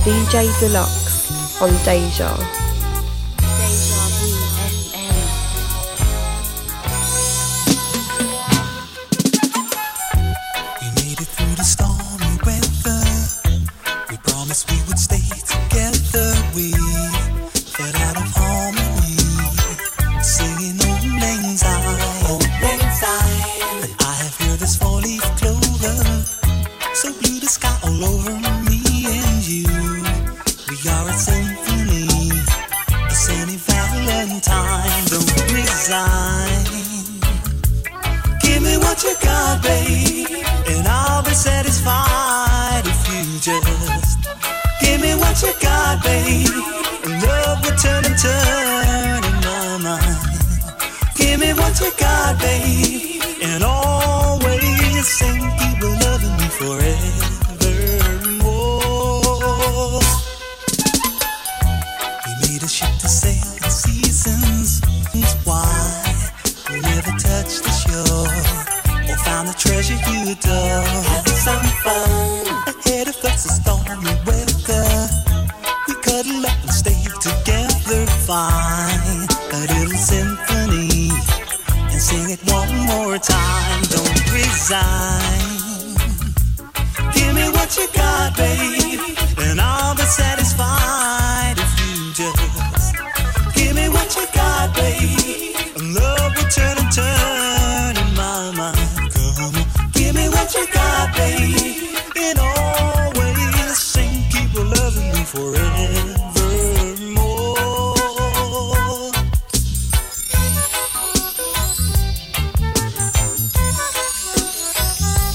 DJ Dlux on Deja.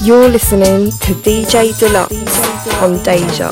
You're listening to DJ Dlux on Deja.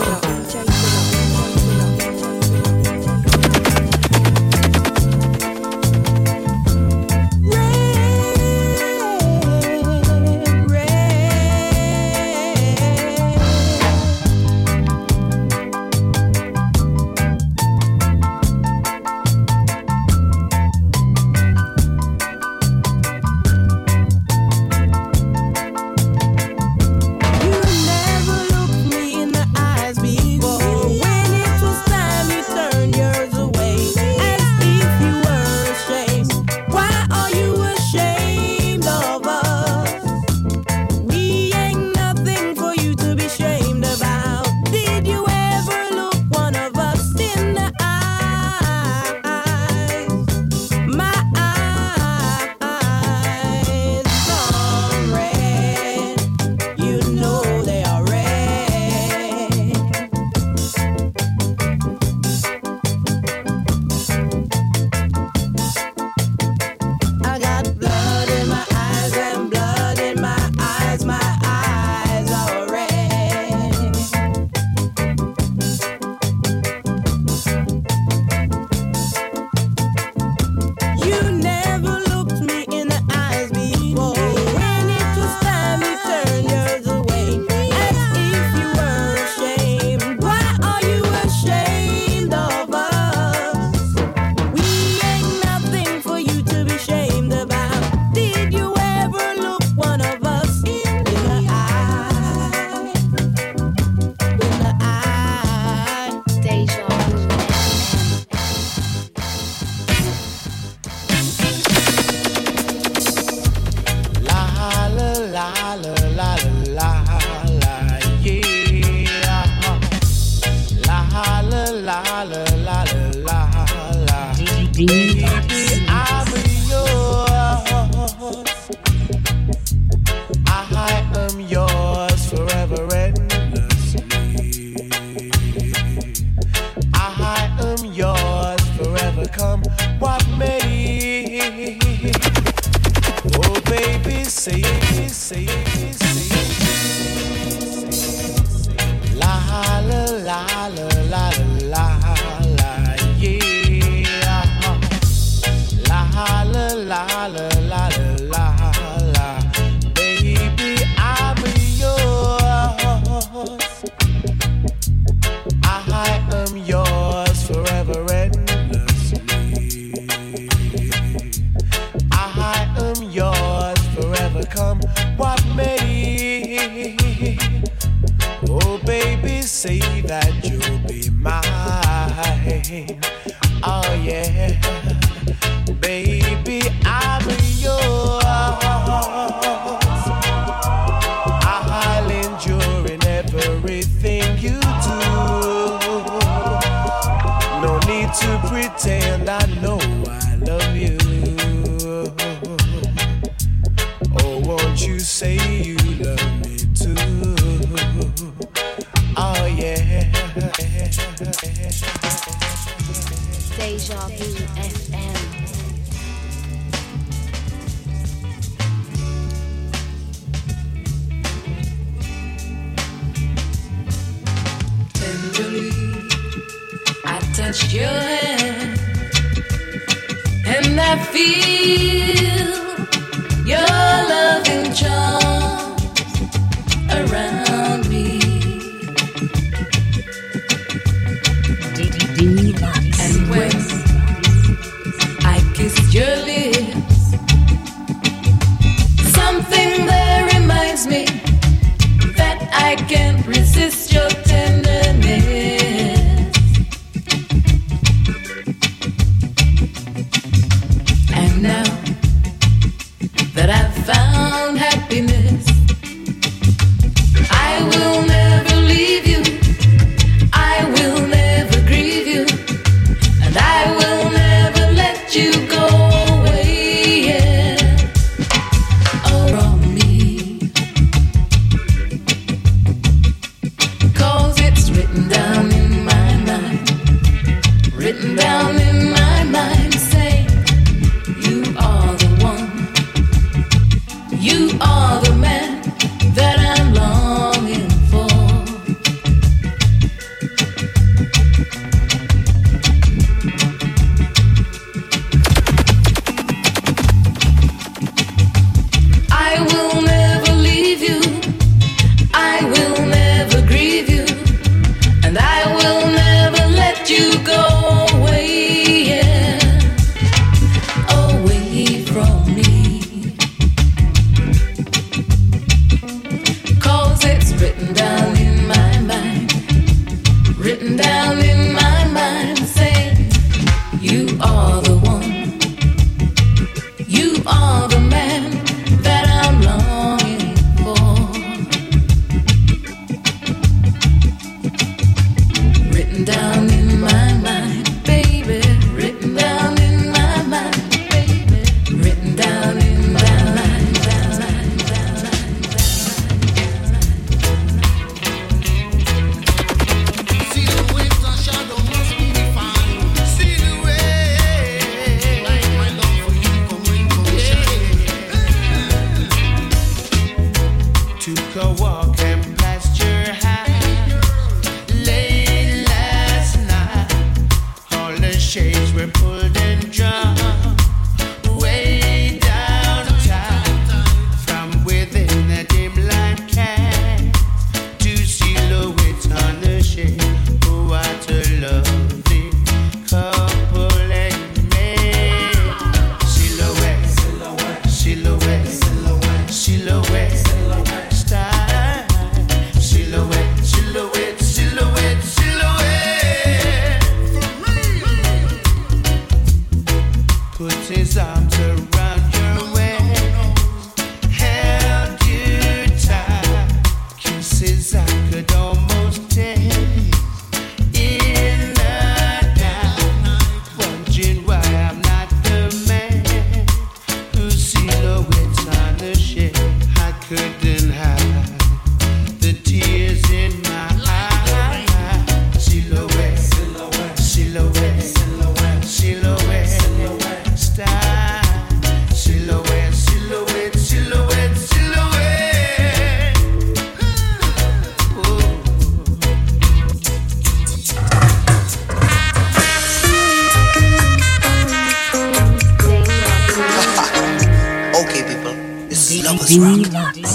DJ Dlux.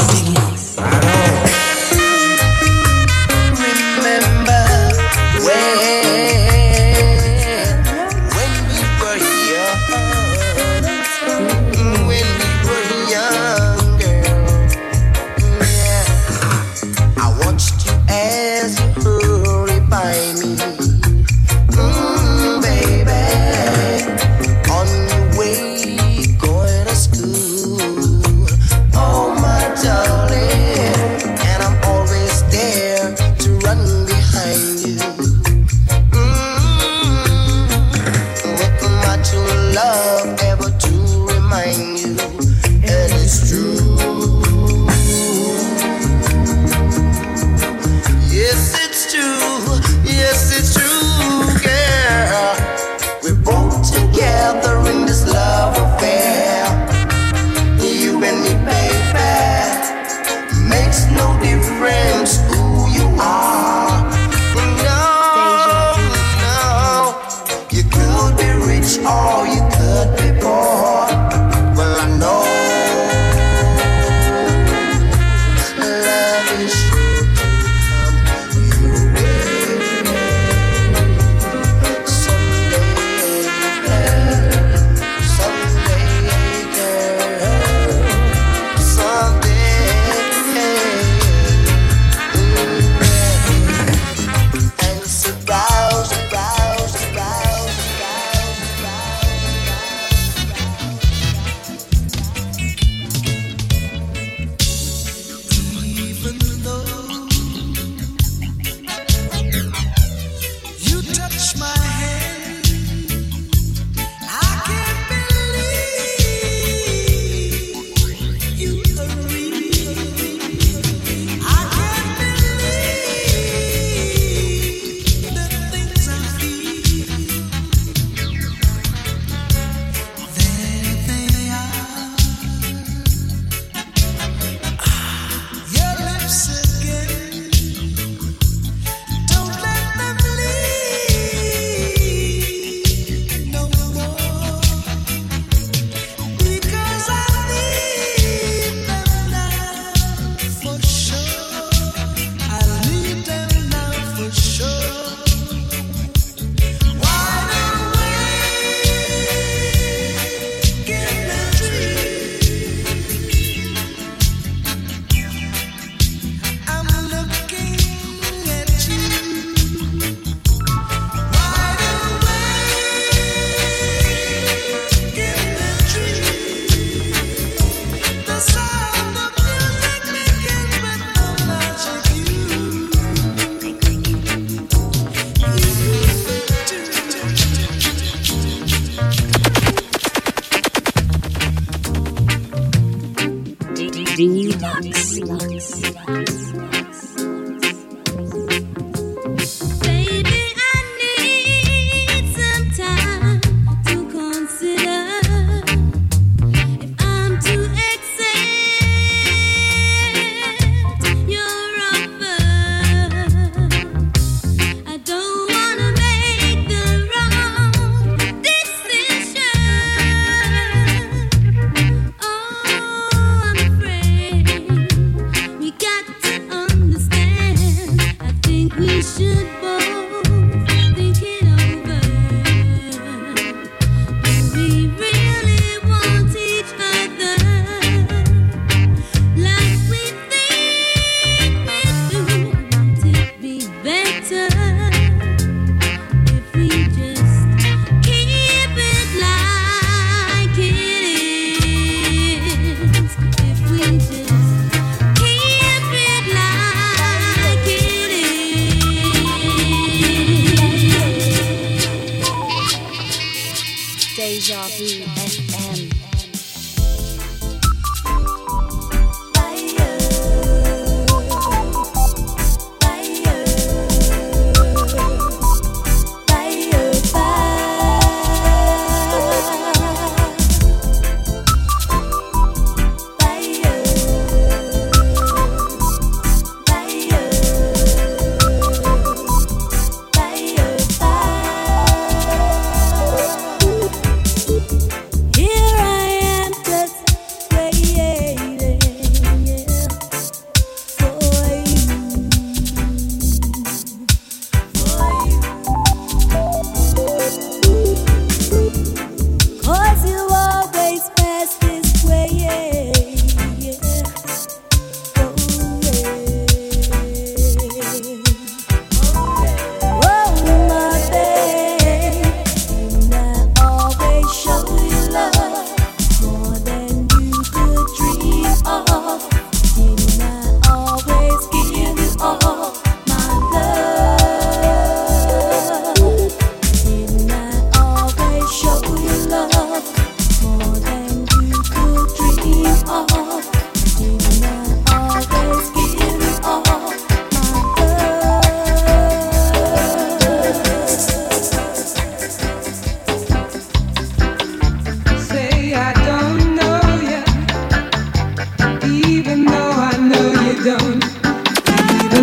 We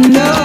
Tomorrow.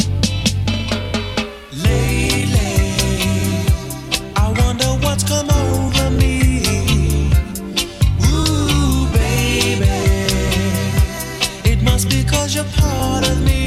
Lately, I wonder what's come over me. Ooh, baby. It must be 'cause you're part of me.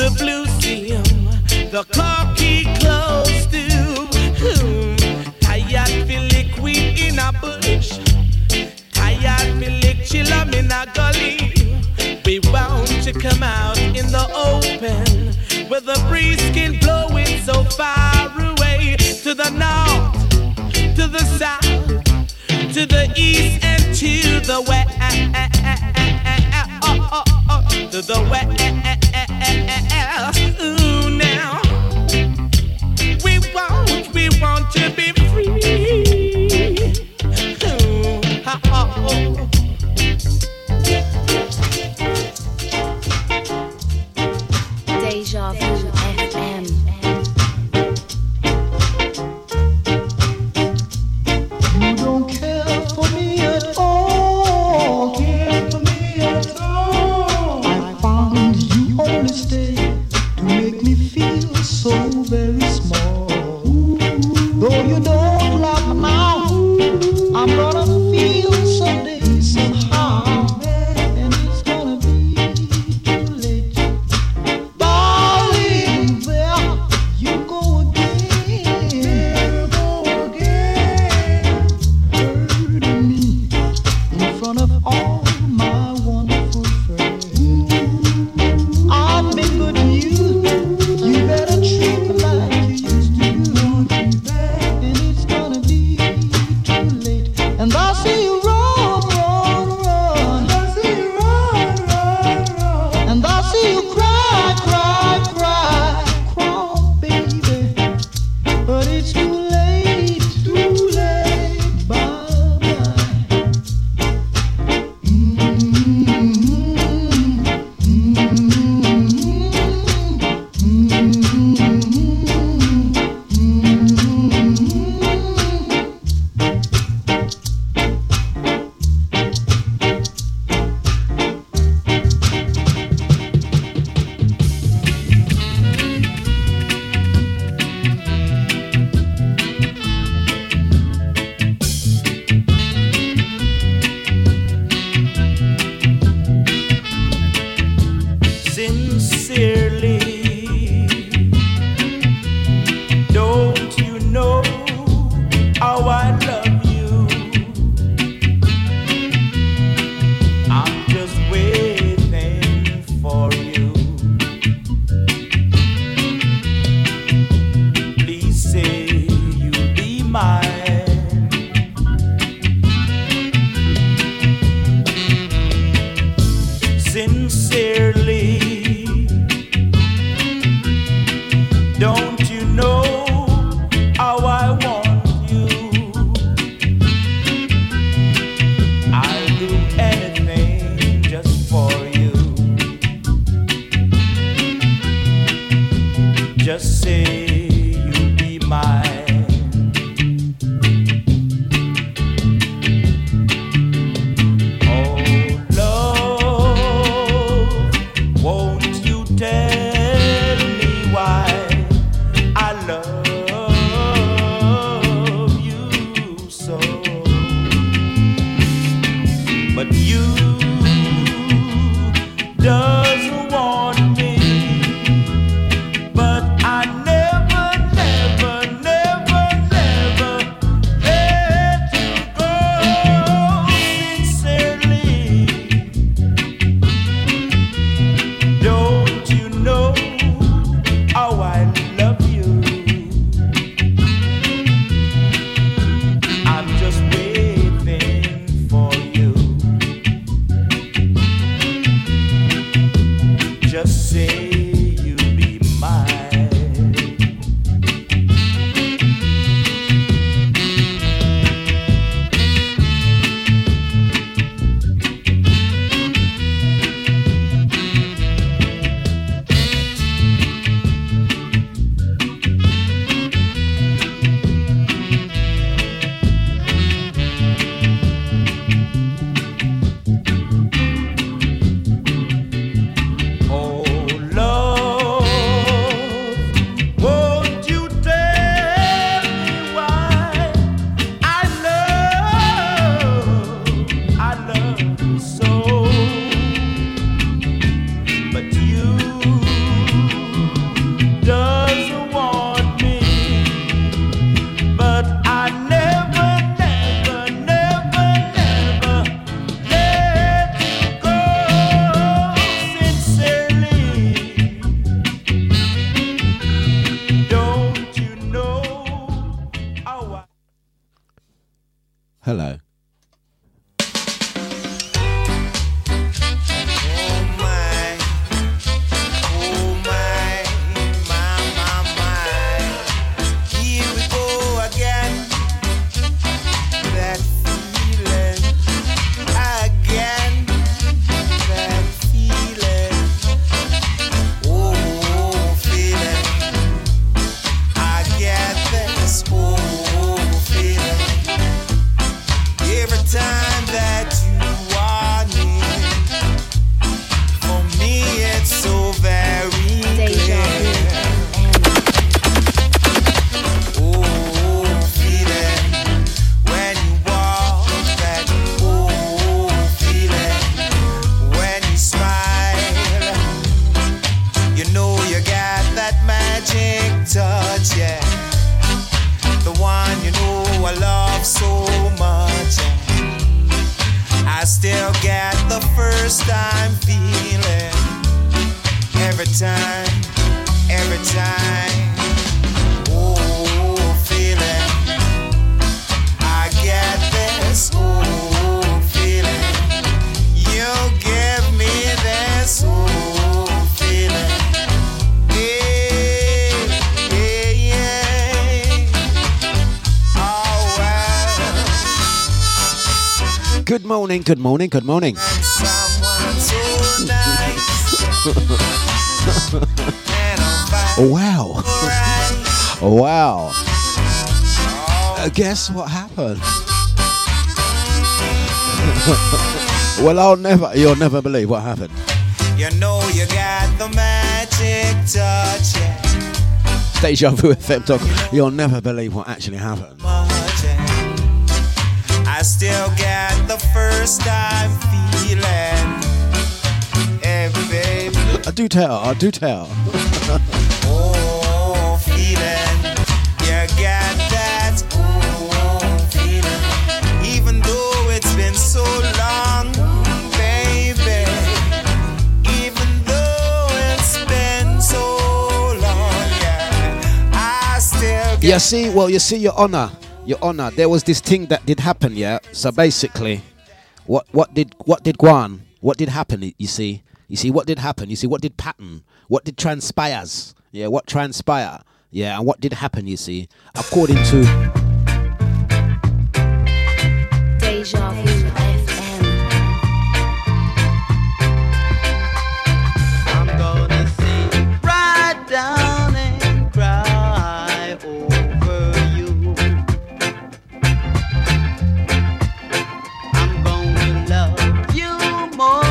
The blue seam, the khaki clothes too. she loved me, not gonna leave. We bound to come out in the open with a breeze can blowing so far away. To the north, to the south, to the east and to the west. To the west. Ooh, now we want to be free. Ooh, ha, ha, oh. Deja Vu FM. Love first time feeling. Every time, oh, feeling. I get this, oh, feeling. You give me this, oh, feeling. Yeah, yeah, yeah. Oh, well. Good morning, good morning, good morning. Wow. Wow. Guess what happened? Well, you'll never believe what happened. You know you got the magic touch. Yeah. Deja Vu FM talk. You'll never believe what actually happened. I still get the first time feeling. I do tell. Oh, feeling, you got that, oh, feeling. Even though it's been so long, baby. Even though it's been so long, yeah. I still get. You see, Your Honor, there was this thing that did happen, yeah. So basically, what did go on? What did happen, you see? You see what did happen. You see what did pattern. What did transpires? Yeah, what transpire? Yeah, and what did happen? You see, according to Deja Vu FM. I'm gonna sit right down and cry over you. I'm gonna love you more.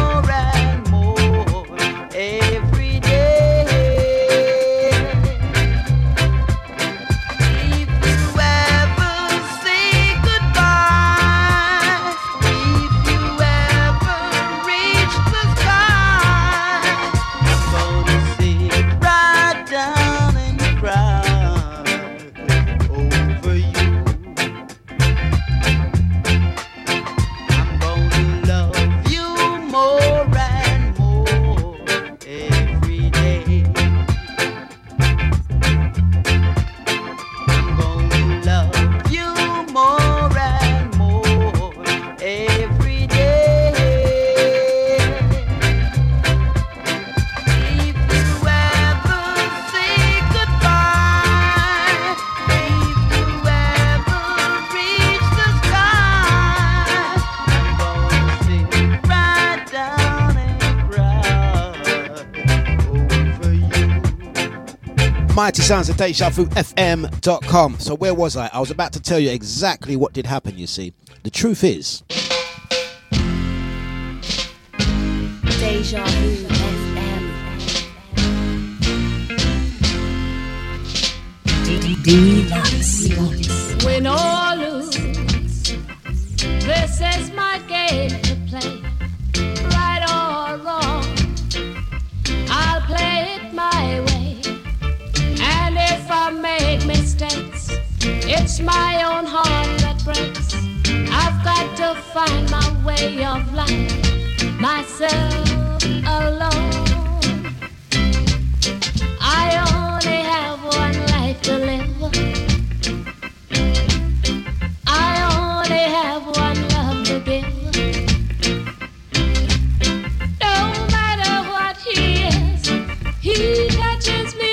Mighty Sounds of Deja Vu FM.com. So where was I? I was about to tell you exactly what did happen, you see. The truth is Deja Vu FM. When all lose, this is my game to play. Right or wrong, I'll play it my way. If I make mistakes, it's my own heart that breaks. I've got to find my way of life, myself alone. I only have one life to live. I only have one love to give. No matter what he is, he touches me.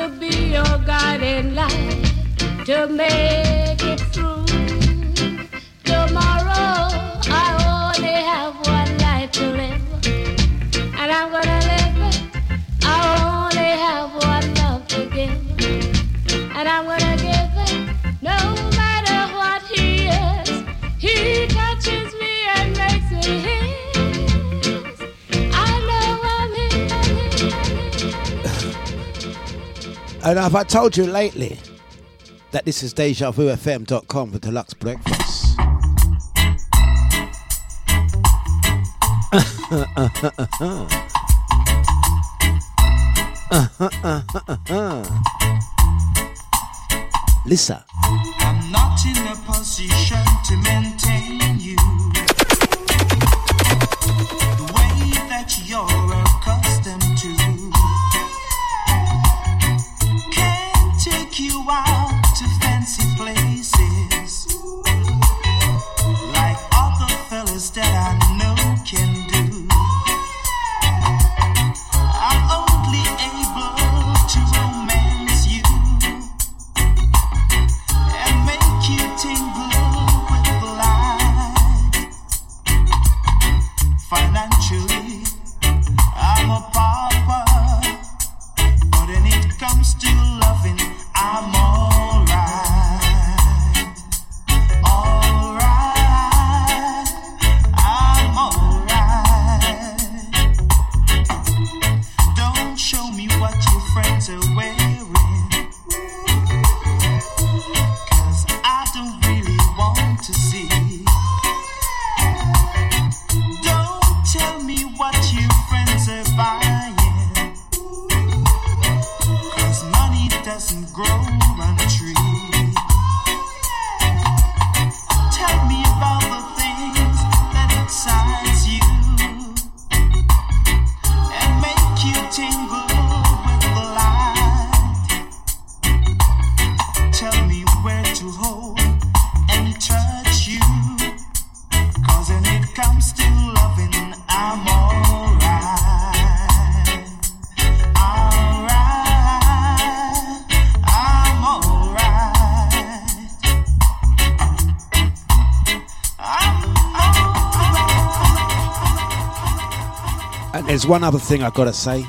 to be your guiding light to make it through. Tomorrow I only have one life to live, and I'm gonna live it. I only have one love to give, and I'm gonna give it. No matter what he is, he touches me and makes me his. I know I'm his, I'm his. And have I told you lately that this is DejaVuFM.com for Deluxe Breakfast? Lisa. I'm not in a position to maintain you the way that you're accustomed to. Can't take you out to fancy places like all the fellas that I know can do. I'm only able to romance you and make you tingle with the light. Financially, I'm a pauper, but when it comes to loving, I'm alright. Alright, I'm alright. Don't show me what your friends are wearing, 'cause I don't really want to see. Don't tell me what your friends are buying, 'cause money doesn't grow on trees. Tell me about the things that excites you and make you tingle with the light. Tell me where to hold and touch you, 'cause when it comes to loving, I'm alright. Alright, I'm alright. And there's one other thing I gotta say.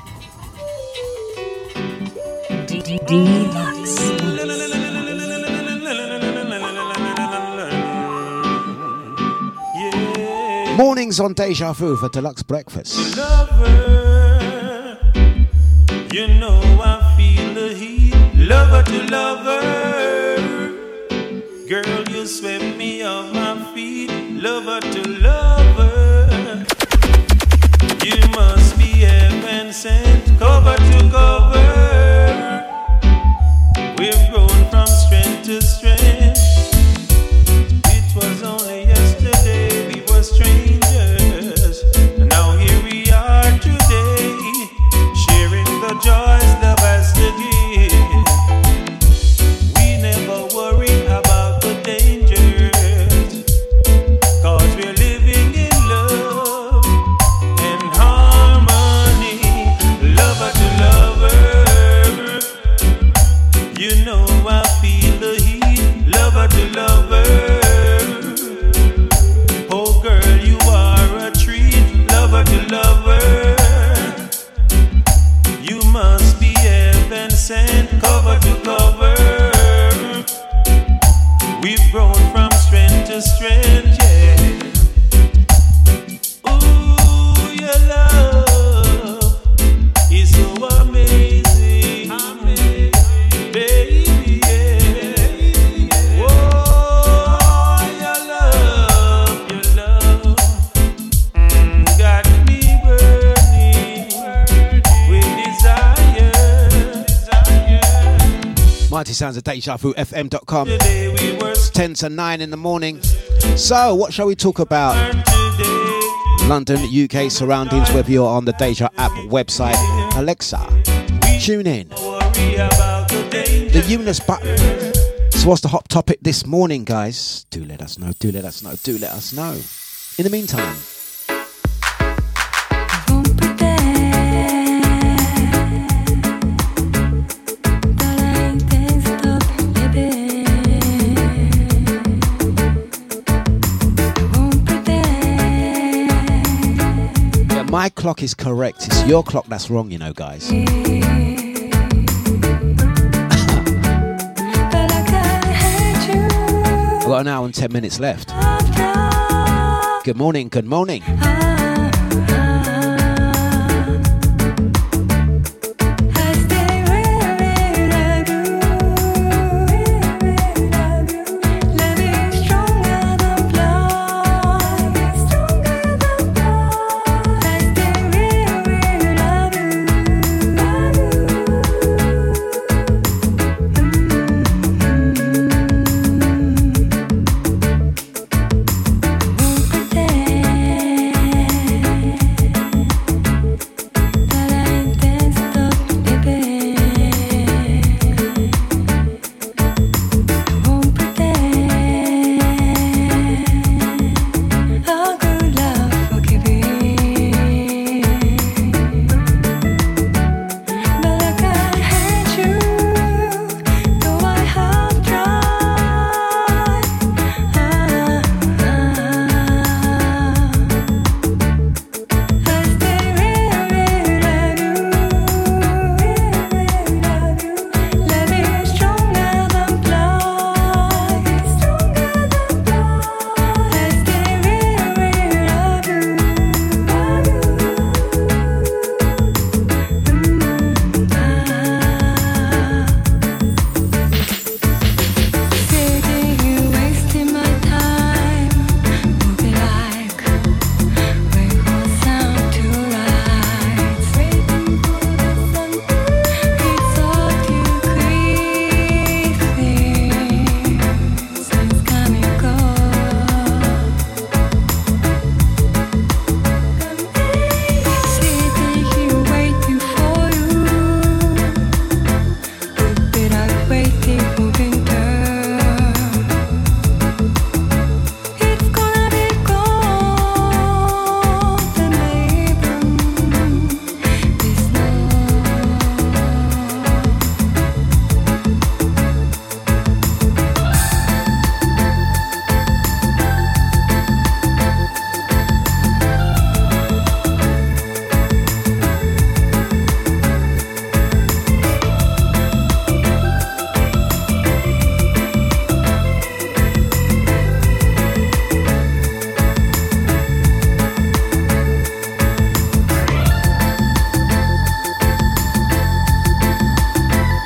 Mornings on Deja Vu for Deluxe Breakfast. Lover, you know I feel the heat. Lover to lover, girl, you swept me off my feet. Lover to lover, you must be heaven sent. Cover to cover, we've grown from strength to strength. It was only yesterday we were strangers. Joys the best to give. We never worry about the dangers, 'cause we're living in love and harmony. Lover to lover, you know I feel the heat. Lover to lover, oh girl, you are a treat. Lover to lover, must be heaven sent. Cover to cover, we've grown from strength to strength, yeah. Ooh, your love is so amazing, amazing, baby, yeah. Oh, your love got me burning with Mighty Sounds of Deja Vu FM.com. 10 to 9 in the morning. So, what shall we talk about? London, UK surroundings, whether you're on the Deja app, website, Alexa, tune in. The Eunice button. So, what's the hot topic this morning, guys? Do let us know, do let us know, do let us know. In the meantime, My clock is correct. It's your clock that's wrong, you know, guys. I've got an hour and 10 minutes left. Good morning, good morning.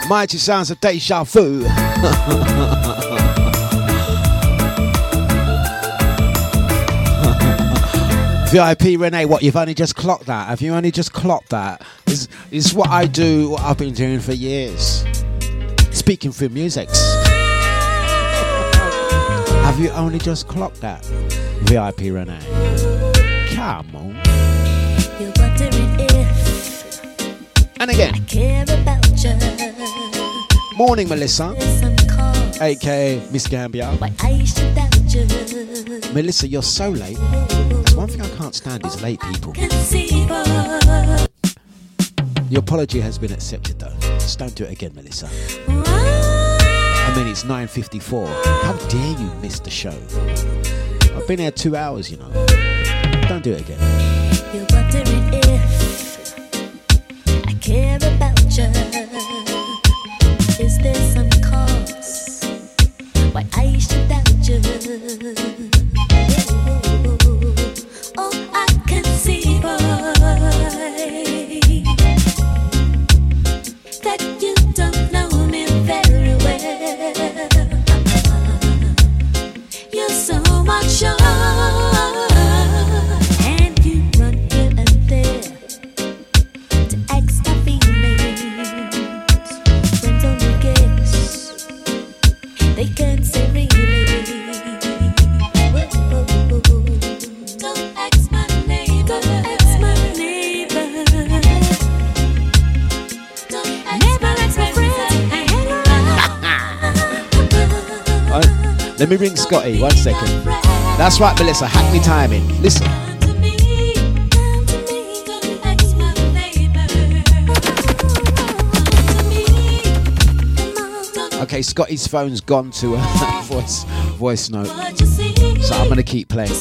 Mighty sounds of Deja Vu. VIP Renee, what, you've only just clocked that? Have you only just clocked that? It's what I do, what I've been doing for years. Speaking through music. Have you only just clocked that? VIP Renee. Come on. You're wondering if and again. I care about you. Morning, Melissa, a.k.a. Miss Gambia. Melissa, you're so late. That's one thing I can't stand is late people. Your apology has been accepted, though. Just don't do it again, Melissa. I mean, it's 9:54. How dare you miss the show? I've been here 2 hours, you know. Don't do it again. You're wondering if I care about you. Is there some cause why I should doubt you? Ooh, oh, I can see, boy, that you don't know me very well. You're so unsure. Let me ring Scotty, 1 second. That's right, Melissa, hack me timing. Listen. Okay, Scotty's phone's gone to a voice note, so I'm going to keep playing.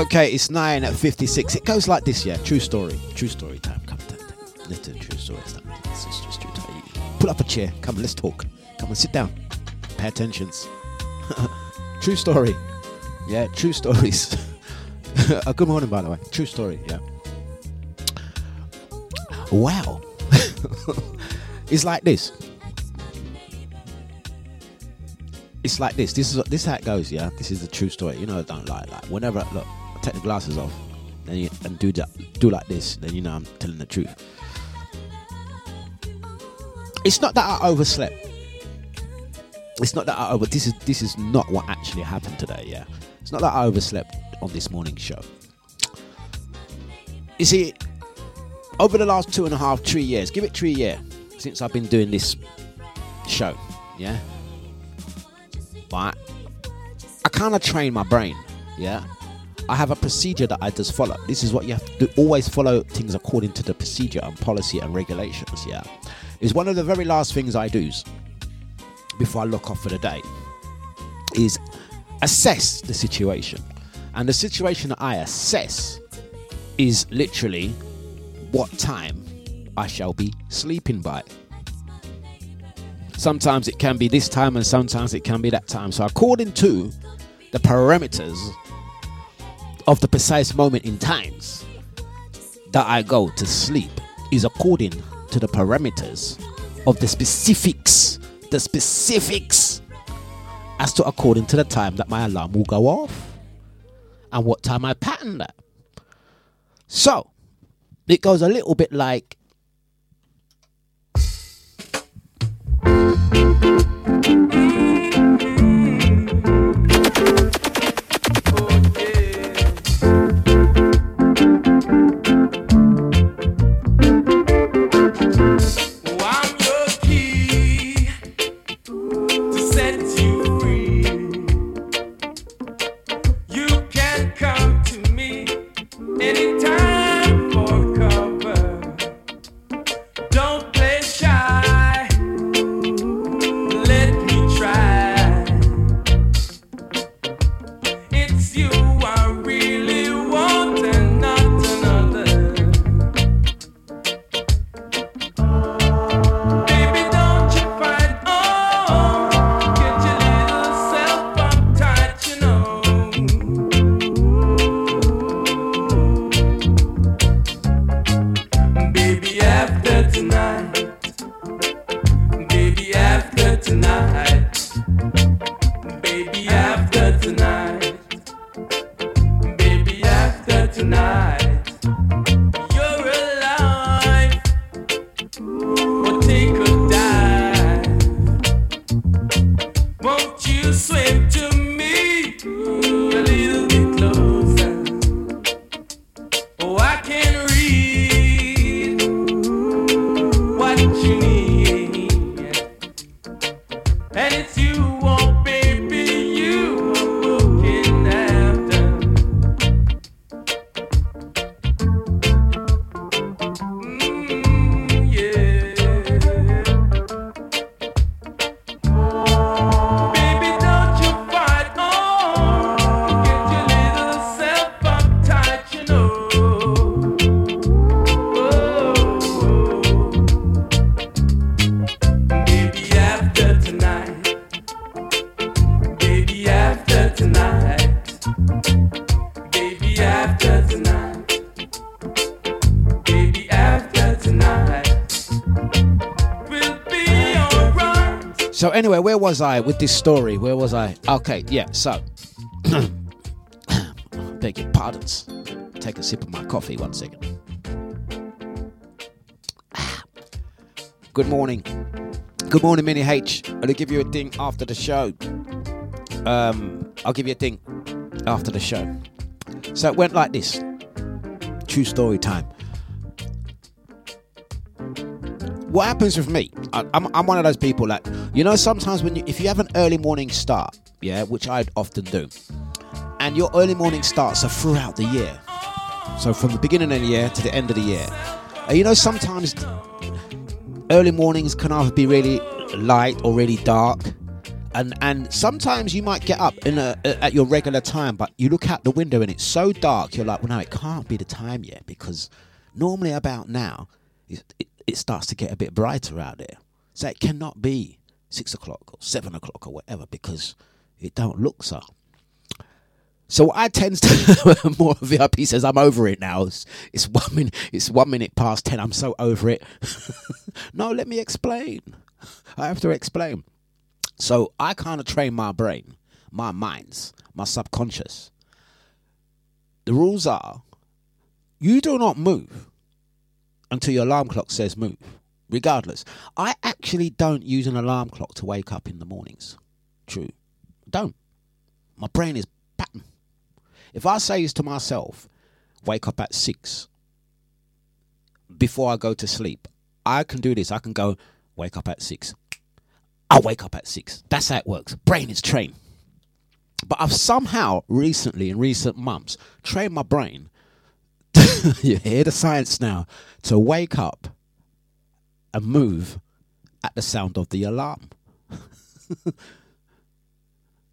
Okay, it's 9:56. It goes like this, yeah. True story time. Come on, listen, true story time. It's just true story. Pull up a chair. Come on, let's talk. Come on, sit down. Pay attention. True story. Yeah, true stories. Good morning, by the way. True story, yeah. Wow. It's like this. This is how it goes, yeah. This is the true story. You know, I don't lie. Like whenever, look, I take the glasses off, and do that, do like this. Then you know I'm telling the truth. It's not that I overslept. It's not that I over. This is not what actually happened today, yeah. It's not that I overslept on this morning's show. You see, over the last 2.5, 3 years, give it 3 years since I've been doing this show, yeah. But I kind of train my brain, yeah. I have a procedure that I just follow. This is what you have to do. Always follow things according to the procedure and policy and regulations, yeah. It's one of the very last things I do before I lock off for the day is assess the situation. And the situation that I assess is literally what time I shall be sleeping by. Sometimes it can be this time and sometimes it can be that time. So according to the parameters of the precise moment in times that I go to sleep is according to the parameters of the specifics as to according to the time that my alarm will go off and what time I pattern that. So it goes a little bit like So anyway, where was I with this story? Where was I? Okay, yeah, so beg your pardons. Take a sip of my coffee, 1 second. Good morning. Good morning, Mini H. I'm gonna give you a ding after the show. I'll give you a ding after the show. So it went like this. True story time. What happens with me? I'm one of those people that, you know, sometimes when if you have an early morning start, yeah, which I often do, and your early morning starts are throughout the year, so from the beginning of the year to the end of the year, and you know, sometimes early mornings can either be really light or really dark, and sometimes you might get up in at your regular time, but you look out the window and it's so dark, you're like, well, no, it can't be the time yet, because normally about now, it starts to get a bit brighter out there. So it cannot be 6 o'clock or 7 o'clock or whatever, because it don't look so. So what I tend to more VIP says, I'm over it now. It's one minute past 10. I'm so over it. No, let me explain. I have to explain. So I kind of train my brain, my minds, my subconscious. The rules are, you do not move until your alarm clock says move, regardless. I actually don't use an alarm clock to wake up in the mornings. True. Don't. My brain is pattern. If I say to myself, wake up at 6 before I go to sleep, I can do this. I can go, wake up at 6. I'll wake up at 6. That's how it works. Brain is trained. But I've somehow recently, in recent months, trained my brain, you hear the science now, to wake up and move at the sound of the alarm.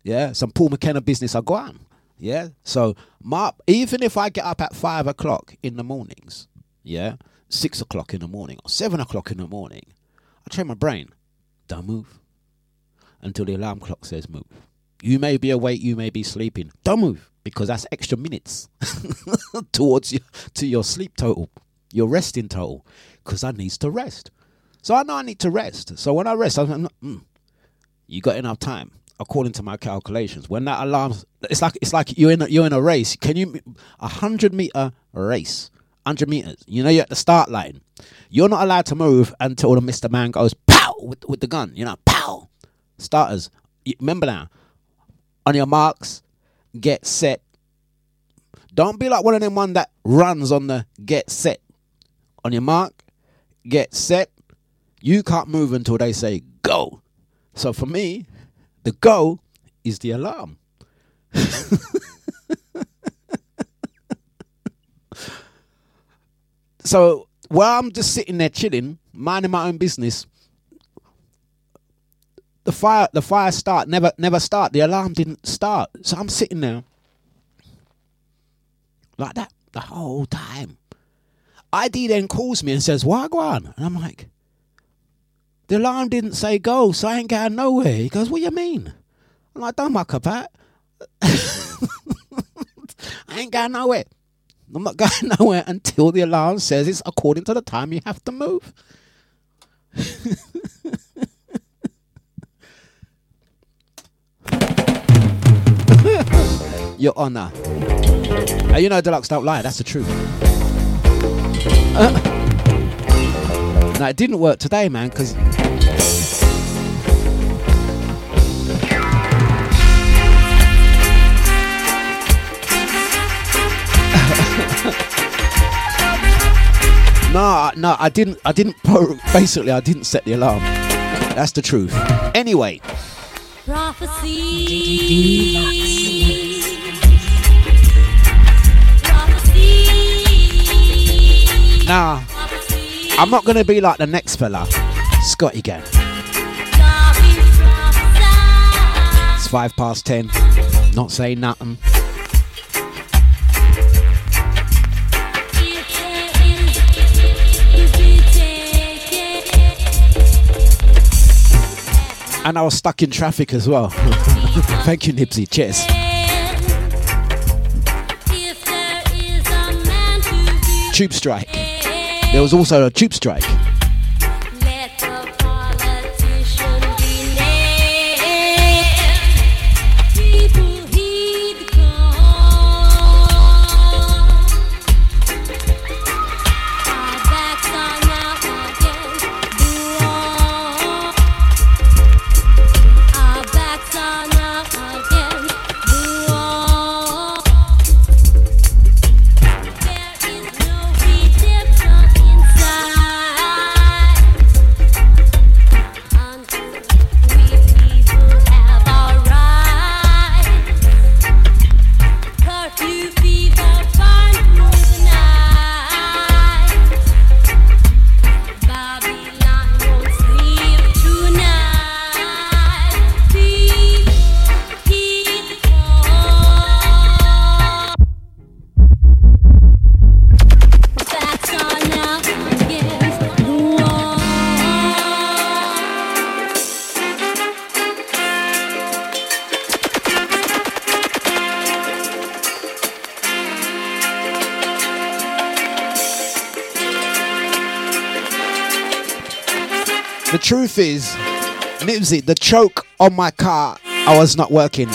Yeah, some Paul McKenna business I got on. Yeah, so even if I get up at 5 o'clock in the mornings, yeah, 6 o'clock in the morning or 7 o'clock in the morning, I train my brain, don't move until the alarm clock says move. You may be awake, you may be sleeping. Don't move, because that's extra minutes to your sleep total, your resting total, because I need to rest. So I know I need to rest. So when I rest, I'm like, you got enough time. According to my calculations, when that alarm, it's like you're in a race. Can you 100 meters? You know you're at the start line. You're not allowed to move until the Mr. Man goes pow with the gun. You know, pow. Starters, remember now. On your marks, get set. Don't be like one of them one that runs on the get set. On your mark, get set. You can't move until they say go. So for me, the go is the alarm. So while I'm just sitting there chilling, minding my own business, the fire start never start. The alarm didn't start. So I'm sitting there like that the whole time. ID then calls me and says, "Why go on?" And I'm like, the alarm didn't say go, so I ain't going nowhere. He goes, what do you mean? I'm like, don't muck about. I ain't going nowhere. I'm not going nowhere until the alarm says it's according to the time you have to move. Your Honour. Now, you know Dlux don't lie, that's the truth. Now, it didn't work today, man, because... No, I didn't... Basically, I didn't set the alarm. That's the truth. Anyway. Prophecy. Nah. I'm not going to be like the next fella, Scotty Gang. It's 5 past 10, not saying nothing. And I was stuck in traffic as well. Thank you, Nipsey. Cheers. Tube strike. There was also a tube strike. Let the politician be named. People heed call. Our backs are now against the wall. Our backs are now against the wall. Babylon won't sleep tonight. The truth is, Nipsey, the choke on my car, I was not working.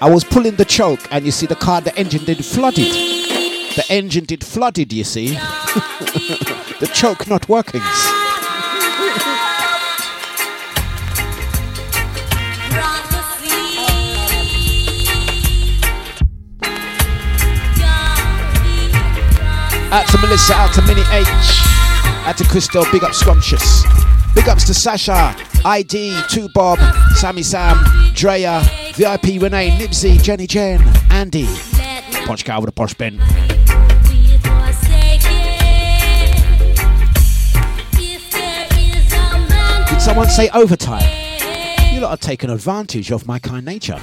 I was pulling the choke, and you see the car, the engine did flooded. The engine did flooded, you see. The choke not working. Out to Melissa, out to Minnie H, out to Crystal, big up Scrumptious. Big ups to Sasha, ID, 2Bob, Sammy Sam, Drea, VIP Renee, Nipsey, Jenny Jen, Andy. Punch cow with a posh bin. Did someone say overtime? You lot are taking advantage of my kind nature.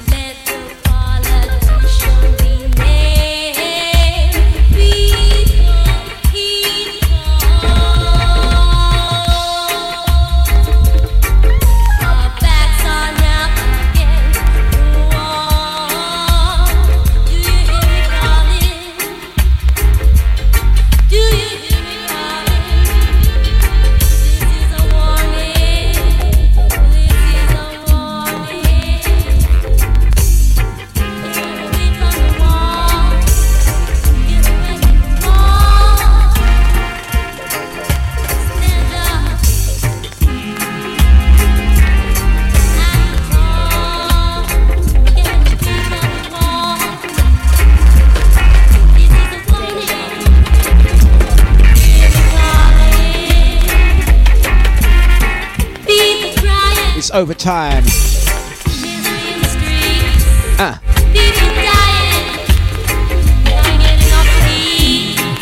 Overtime.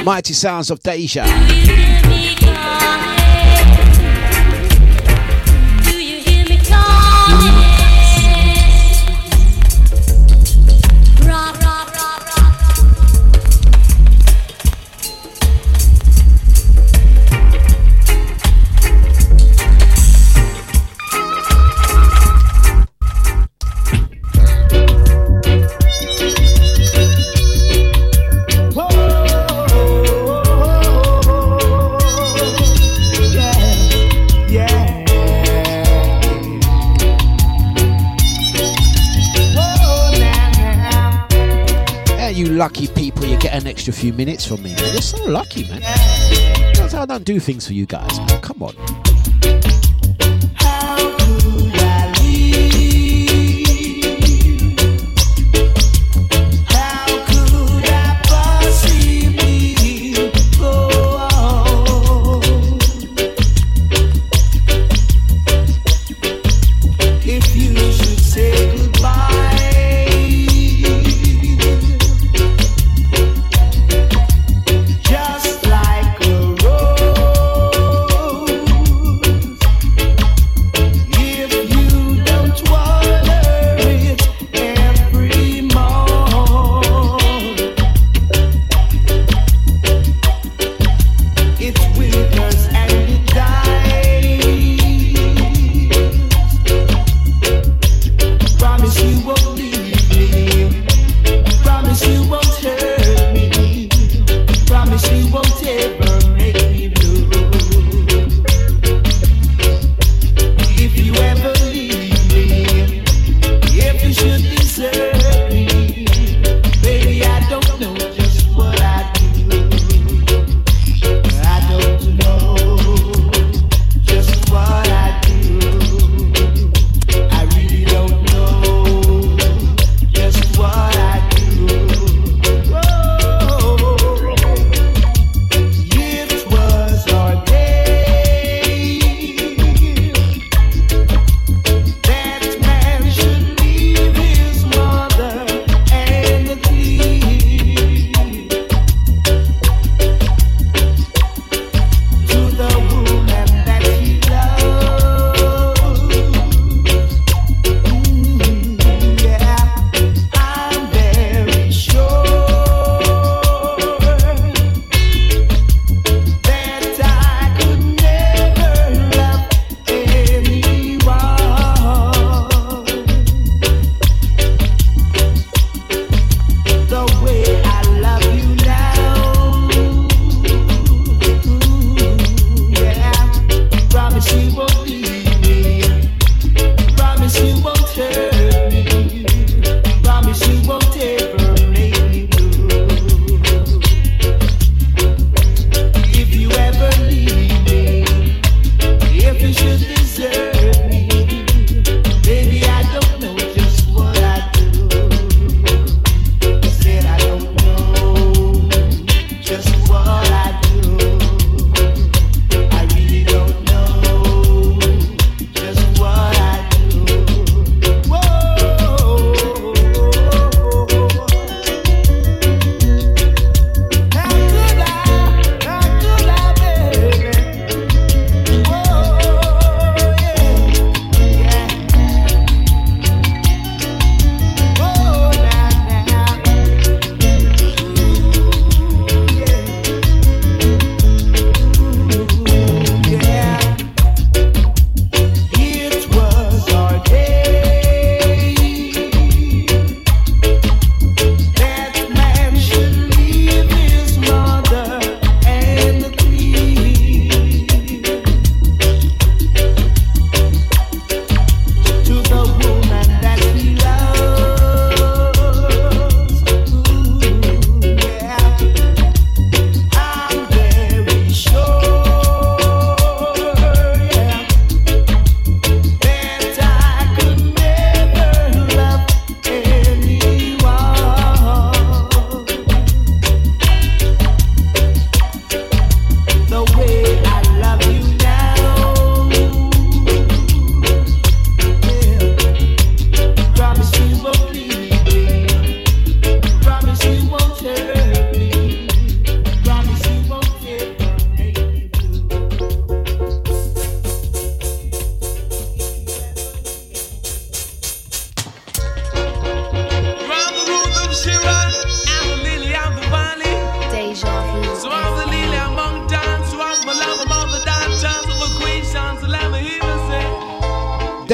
Mighty sounds of Deja. Lucky people, you get an extra few minutes from me. You're so lucky, man. That's how I don't do things for you guys. Man. Come on.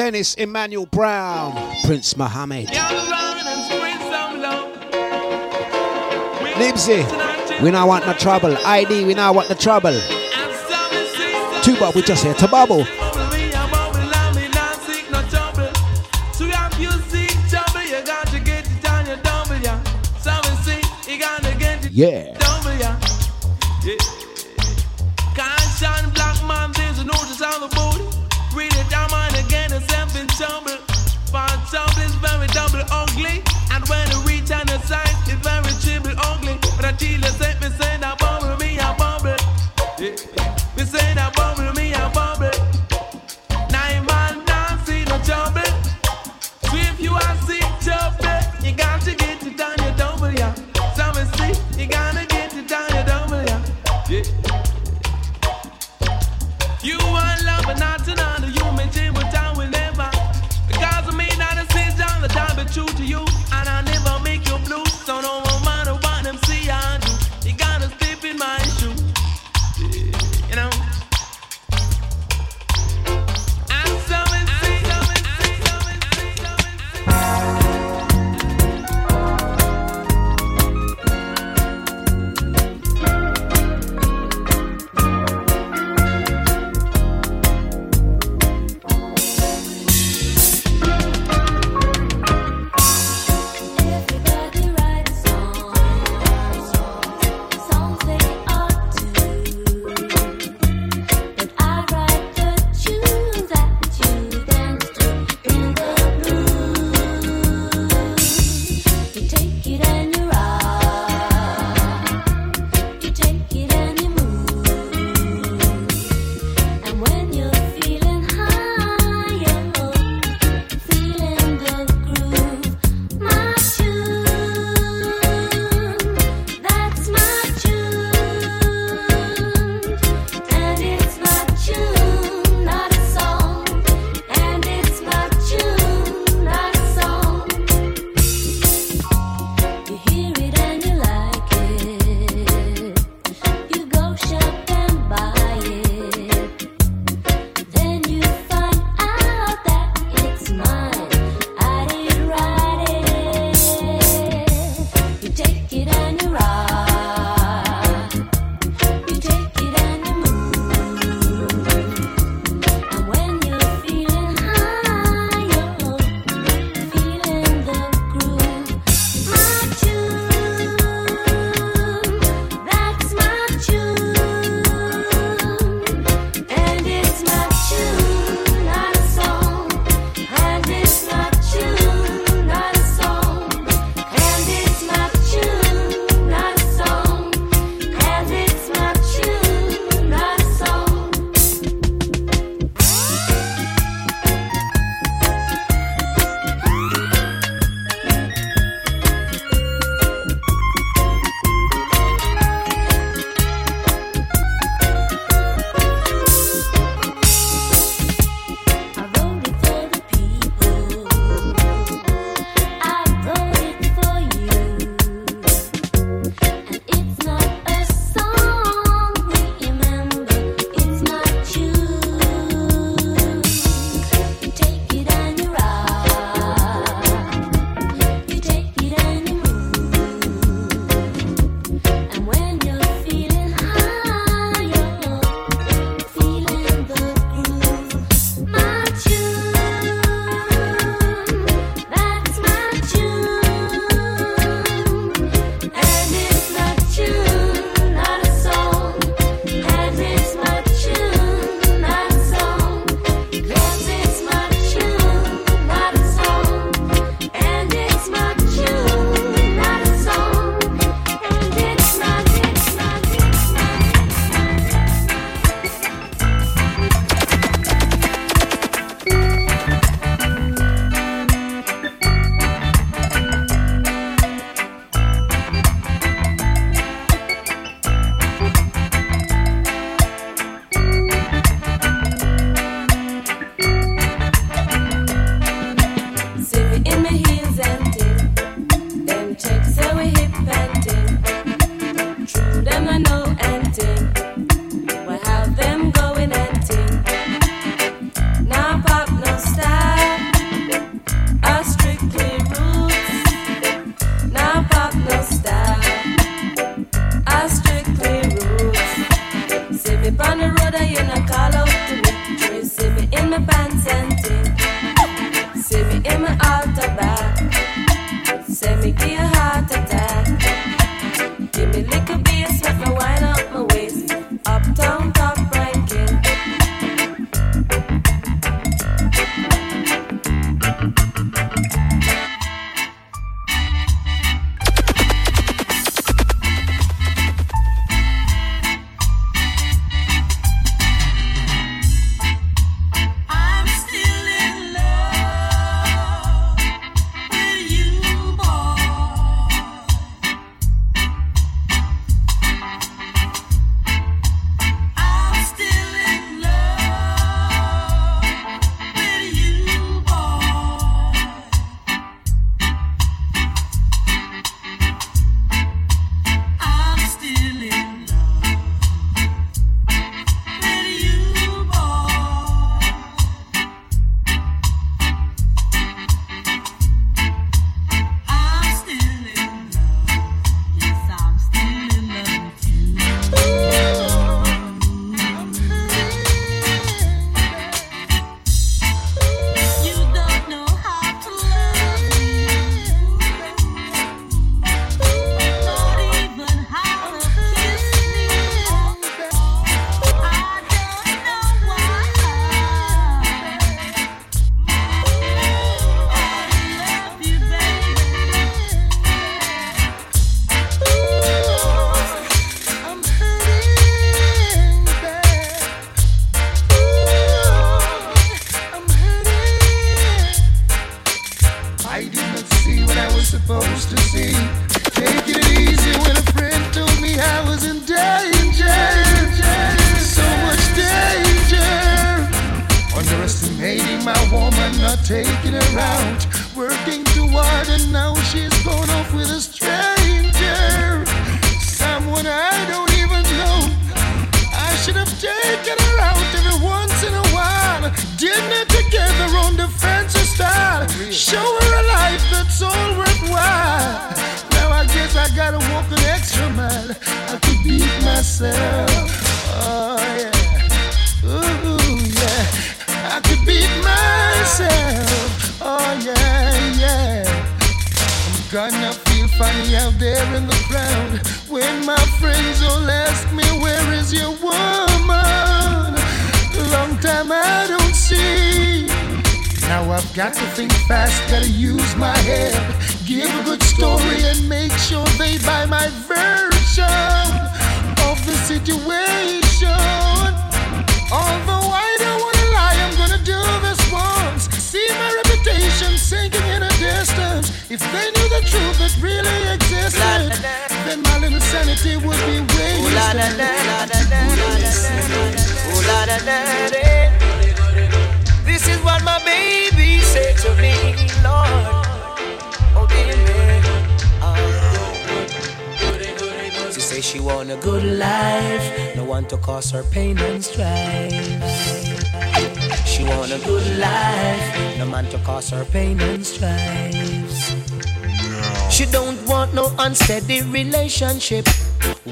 Dennis Emmanuel Brown, Prince Mohammed. Nibsy, we now want no trouble. ID, we now want the trouble. Tuba, we just here to bubble. Yeah. Stop.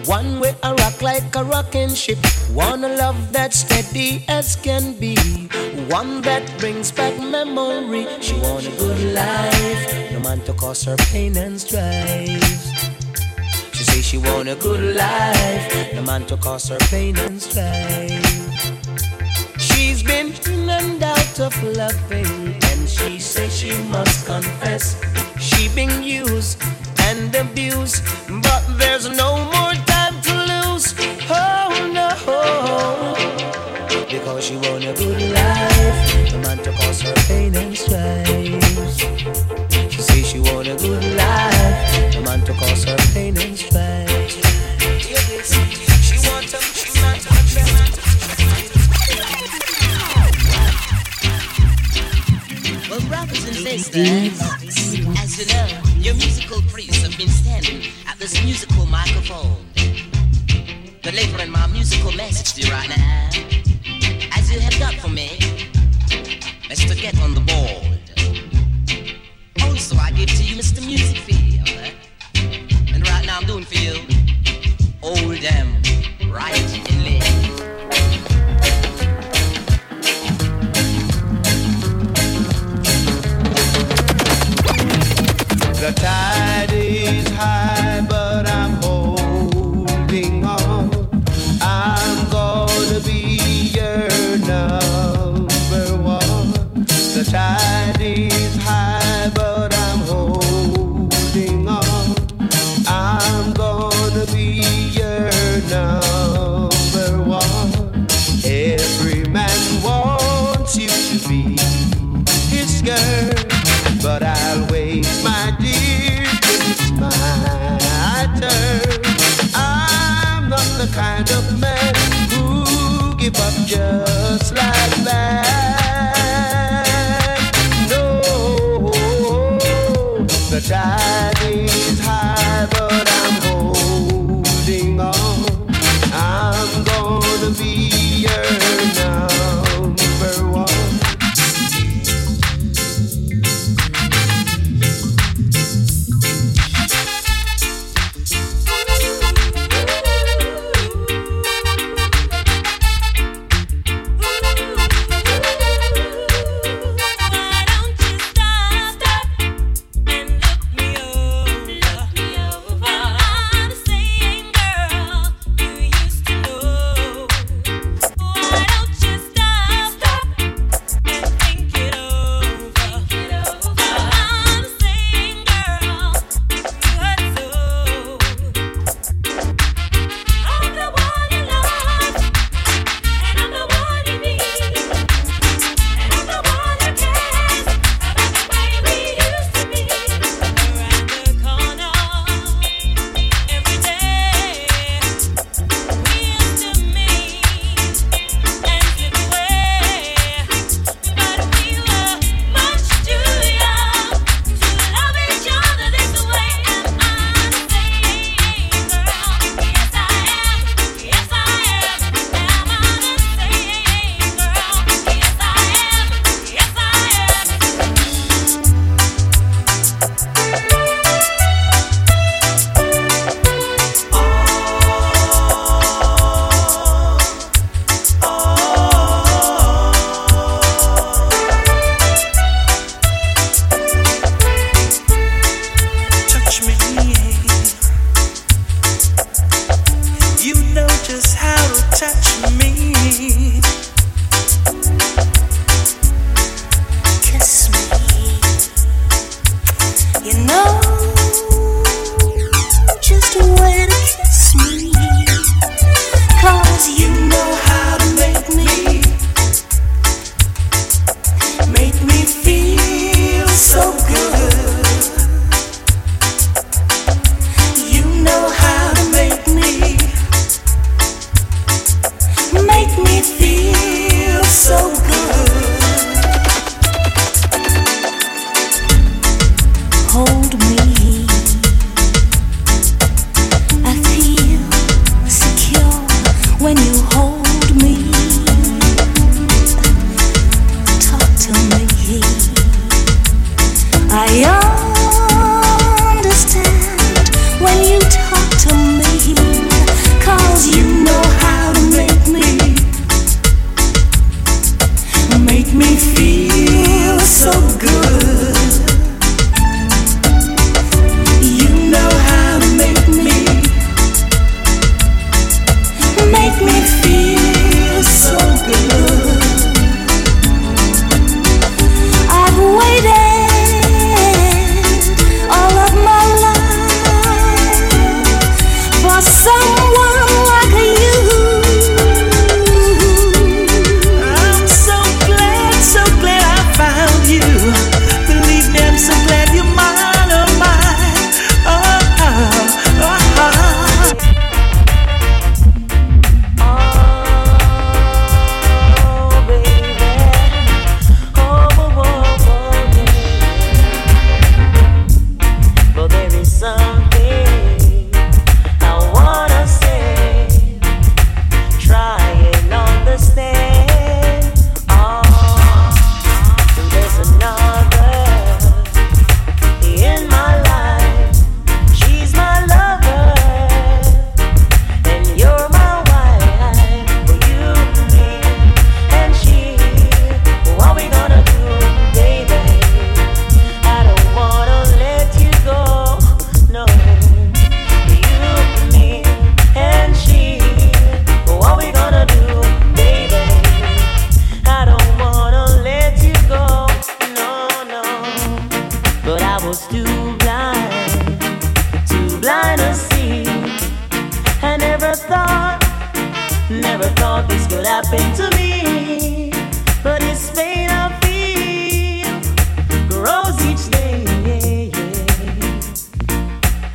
One way I rock like a rocking ship. Wanna love that's steady as can be, one that brings back memory. She want a good life, no man to cause her pain and strife. She say she want a good life, no man to cause her pain and strife. She's been in and out of loving, and she says she must confess she been used and abuse, but there's no more time to lose. Oh no, because she want a good life, no man to cause her pain and strife. She say she want a good life, no man to cause her pain and strife. She want a man. Well, brothers and sisters, as you know, your musical priests have been standing at this musical microphone, delivering my musical message to you right now. As you have done for me, let's get on the board. Also, I give to you Mr. Music Field, and right now I'm doing for you Old Them Right and Live. The tide is high, but I'm whole. the kind of man who give up just like that. No, the tide is high, but I'm holding on. I'm gonna be your number one.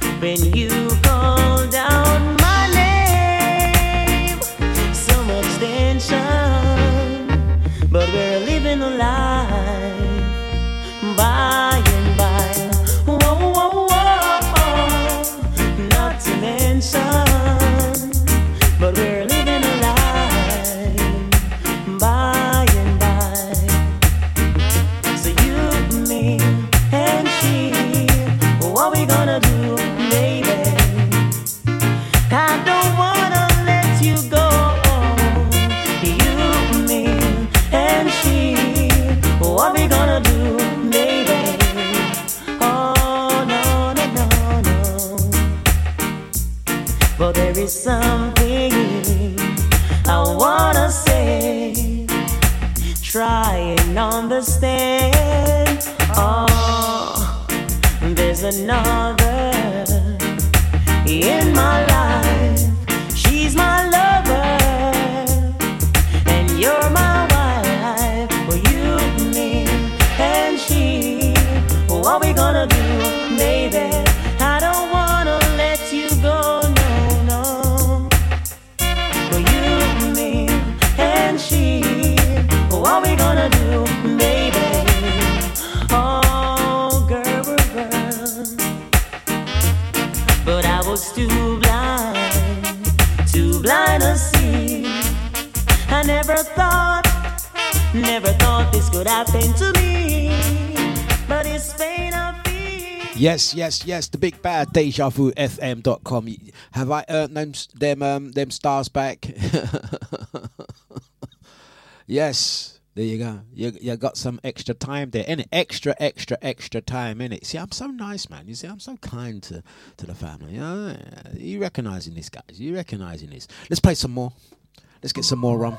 When you call down my name, we're living a lie by and by. Whoa, whoa, whoa, not to mention, but we're living a lie by and by. So you, me, and she, what we gonna do, baby? I don't want. Something I wanna say, try and understand. Oh, there's another in my life. She's my lover, and you're my wife. Well, you, me, and she. What we gonna do, baby? I don't wanna let you go. Never thought this could happen to me, but it's pain I feel. Yes, the big bad Deja Vu FM.com. Have I earned them stars back? Yes, there you go. You got some extra time there, innit? Extra time, innit? See, I'm so nice, man. You see, I'm so kind to the family. Yeah, you recognising this, guys? You recognising this? Let's play some more. Let's get some more rum.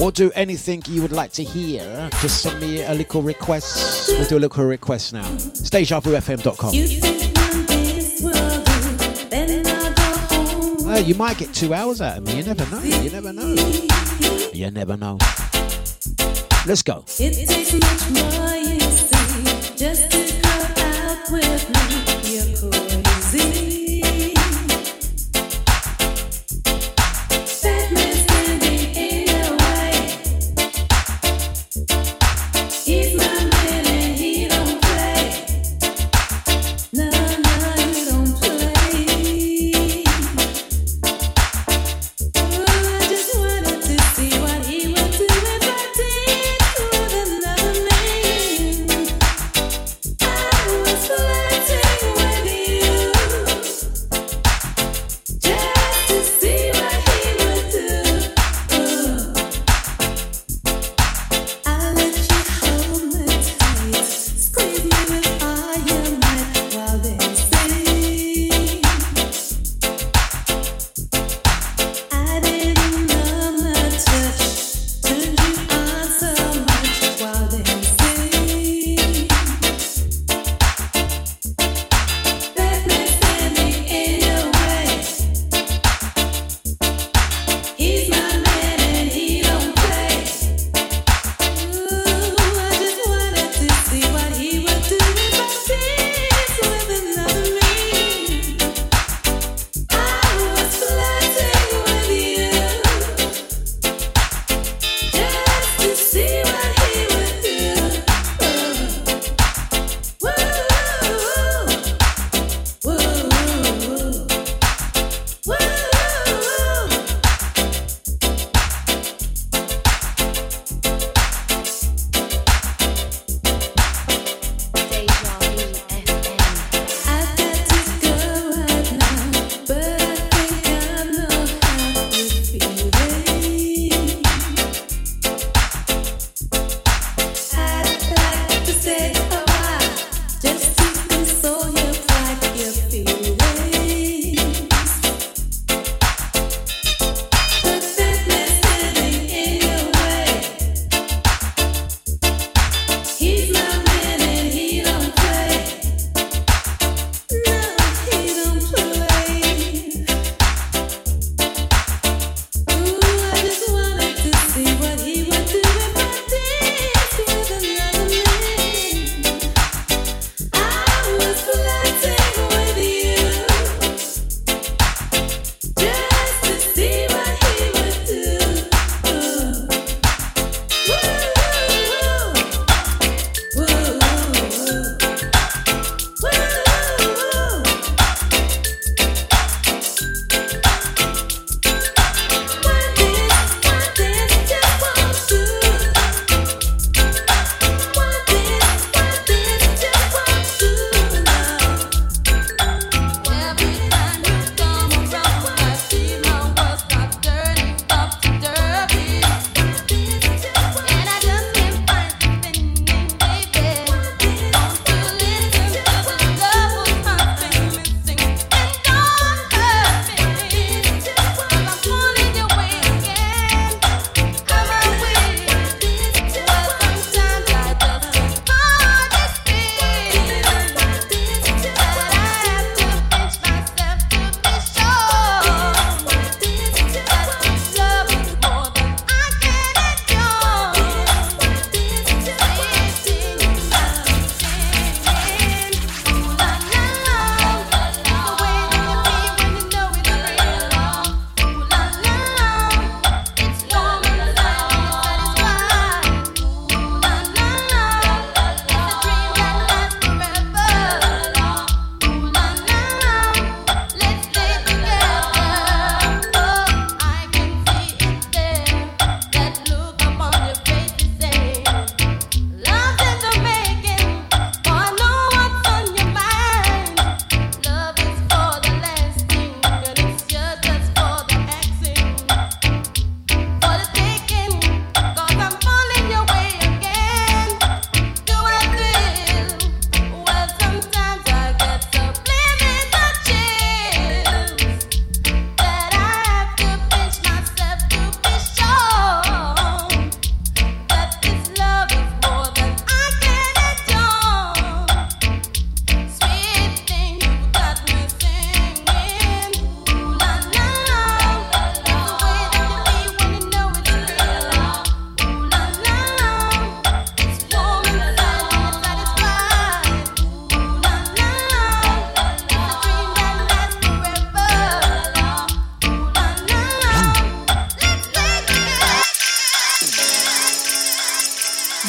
Or do anything you would like to hear. Just send me a little request. We'll do a little request now. It's DejaVuFM.com. Well, you might get 2 hours out of me. You never know. You never know. Let's go. It takes much more, you see, just to go out with me. You're cool. Thank you.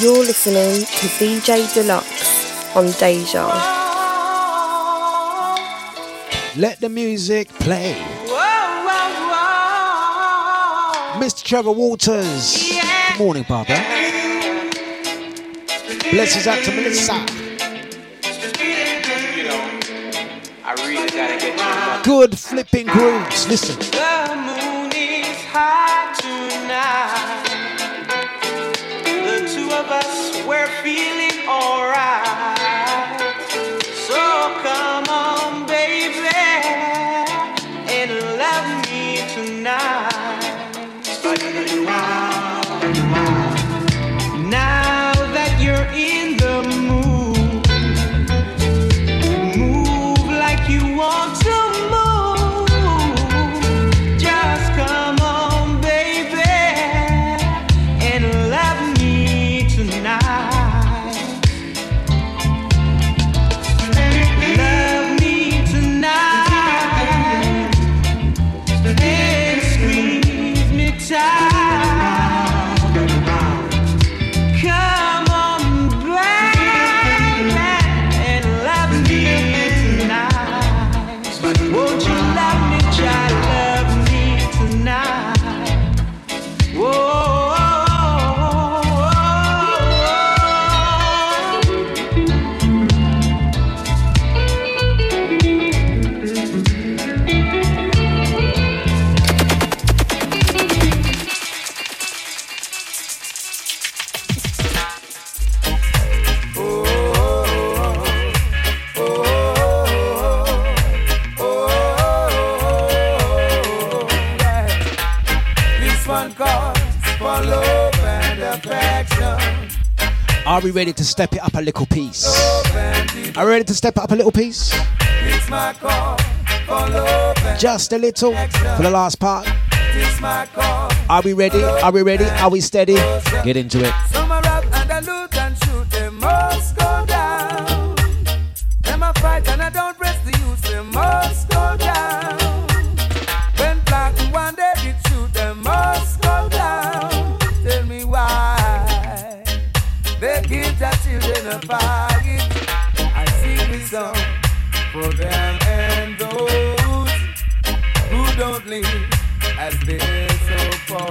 You're listening to DJ Dlux on Deja. Let the music play. Whoa, whoa, whoa. Mr. Trevor Waters. Yeah. Good morning, Parker. Blessings out to Melissa. You know, I really gotta get to the good flipping grooves. Listen. The moon is high tonight. Two of us, we're feeling alright. So come on, baby, and love me tonight. Now that you're in the mood, move like you want to. Are we ready to step it up a little piece? Are we ready to step it up a little piece? Just a little for the last part. Are we ready? Are we ready? Are we steady? Get into it. As they so far,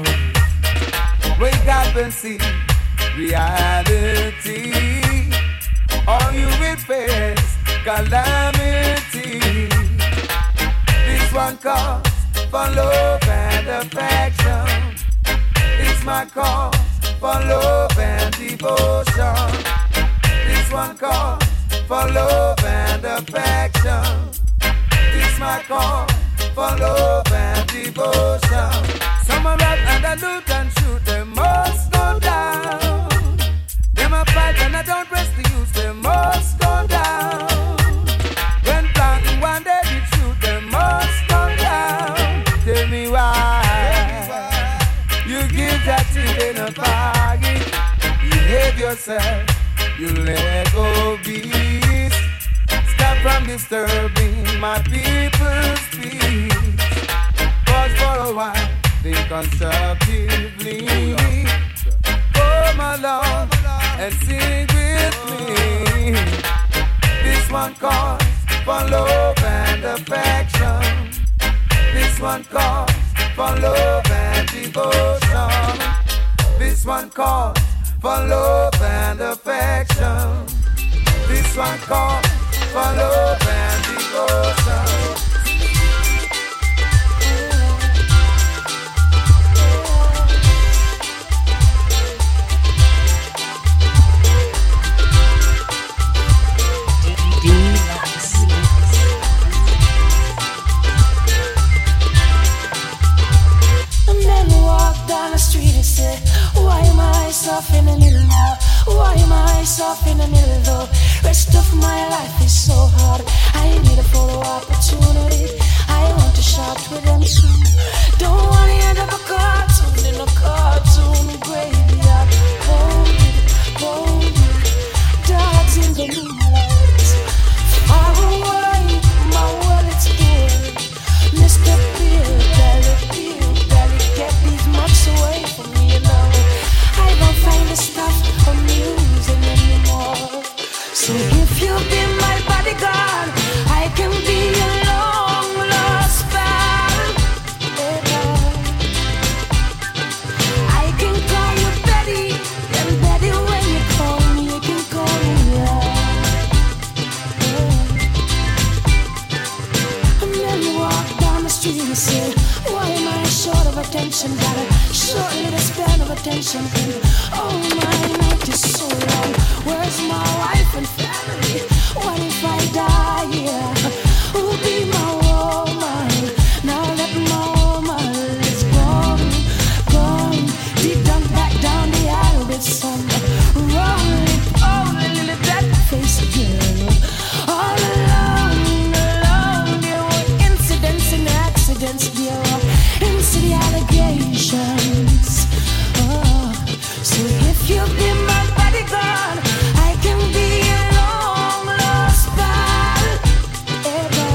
wake up and see reality, or you will face calamity. This one calls for love and affection. This one calls for love and devotion. This one calls for love and affection. This one calls for love and devotion. Some are right and I look and shoot, they must go down. Them a fight and I don't press the use, they must go down. When planting one day you shoot, they must go down. Tell me why you give that children a bargain. Behave yourself, you let go beast. Stop from disturbing my people's peace. For a while, think constructively. Oh my love, and sing with me. This one calls for love and affection. This one calls for love and devotion. This one calls for love and affection. This one calls for love and devotion. Suffering a little now. Why am I suffering a little though? Rest of my life is so hard. I need a follow opportunity. I want to shout with them soon. Don't want to end up a cartoon in a cartoon graveyard. Bolded, bolded, dogs in the moonlight. Far away, my world is dead. Mr. Bill, Belly, get these marks away from me now. I don't find the stuff on you. still say, why am I short of attention? Got a short little span of attention. And oh, my life is so long. Where's my wife and family? What if I die here? Who'll be my woman? Now that my woman is gone, gone. Deep down, back down the aisle with some rolling, oh, little dead face girl. All alone, alone, there were incidents and accidents, there were incident allegations. Oh, so if you be my bodyguard, I can be a long lost pal. Ever,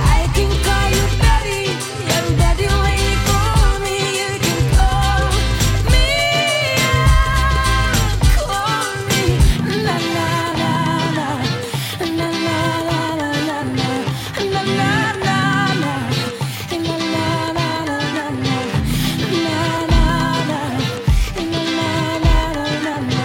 I can call you buddy, and buddy when you call me, you can call me, na na na na, na na na na na na, na na na na, na na na na na, na na na, na na na na na, na na na, na na na na na.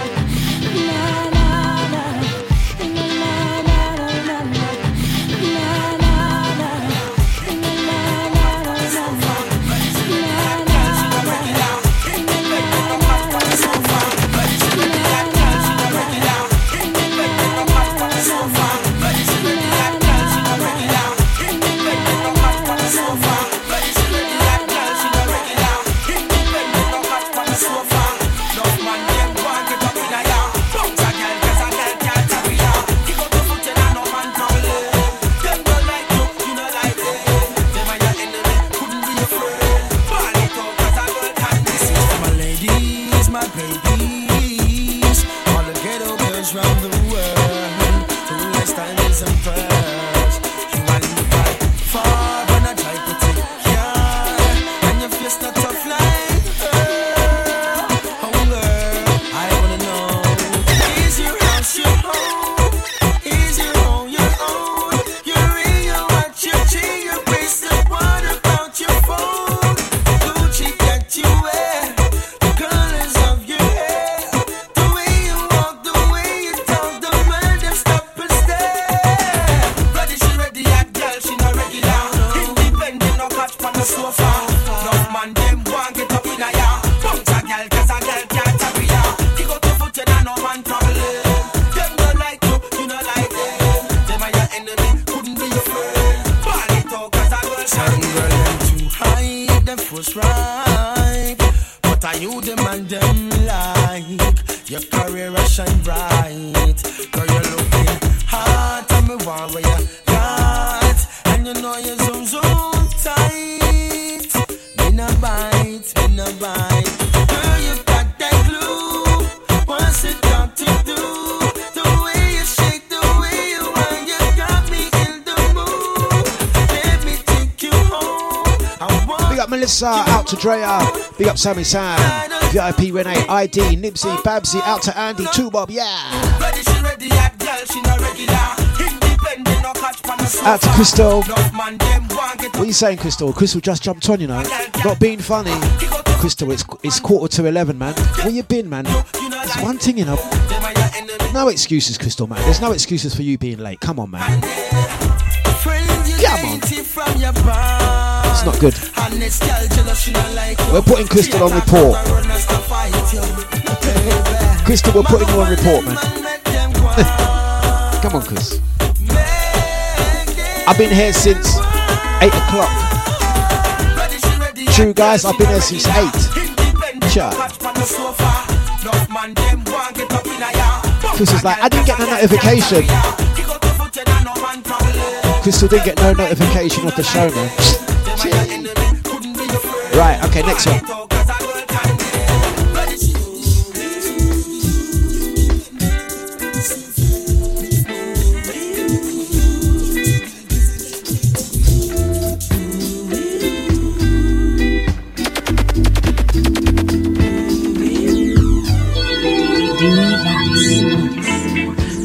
Big up Sammy Sam, VIP Renee, ID, Nipsey, Babsy, out to Andy, 2 Bob, yeah. Out to Crystal. What are you saying, Crystal? Crystal just jumped on, you know. Not being funny. Crystal, it's 11:15, man. Where you been, man? It's one thing, you know. No excuses, Crystal, man. There's no excuses for you being late. Come on, man. Come on. It's not good. We're putting Crystal on report. Crystal, we're putting you on report, man. Come on, Chris. I've been here since 8 o'clock. True, guys, I've been here since 8. Chris is like, I didn't get no notification. Crystal didn't get no notification of the show, man. Right, okay, next one.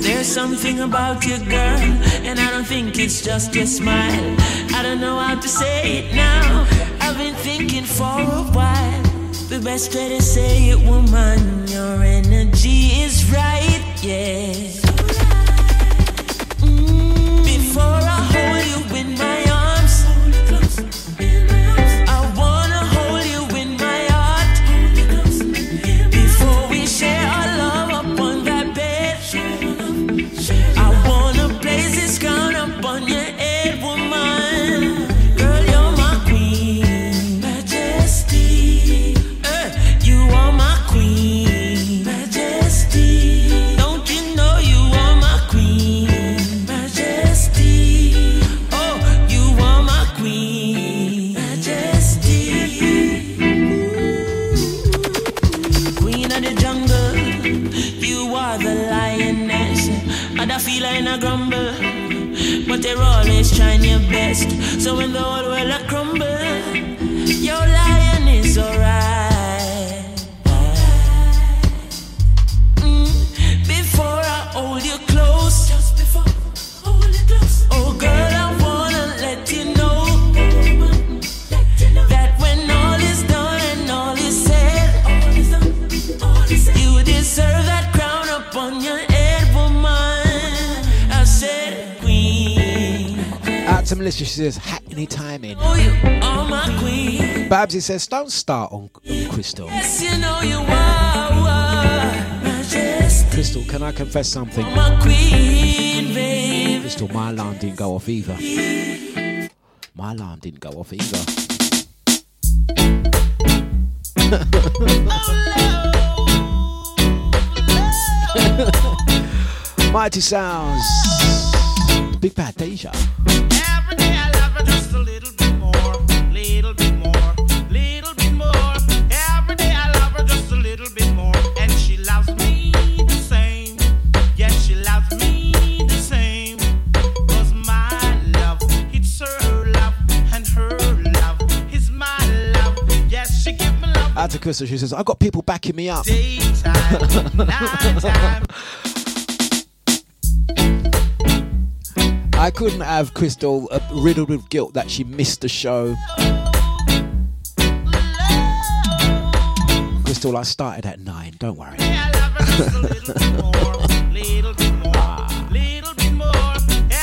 There's something about your girl, and I don't think it's just your smile. I don't know how to say it now. I've been thinking for a while. The best way to say it, woman, your energy is right, yeah. Before I hold you in my arms, always trying your best. So when the whole world I crumble, your lion is alright. Before I hold you close, just before I hold you close. Oh girl, I wanna let you know. To Melissa, she says hackney timing. Oh, you are my queen. Babsy says don't start on Crystal. Yes, you know you are. Crystal, can I confess something? Oh, my queen, babe. Crystal, my alarm didn't go off either. Oh, no. Mighty Sounds, Big Bad Deja. Out to Crystal, she says, I've got people backing me up. Daytime, I couldn't have Crystal riddled with guilt that she missed the show. Love. Crystal, I started at 9, don't worry. Yeah, I love her just a little bit more, little bit more, little bit more.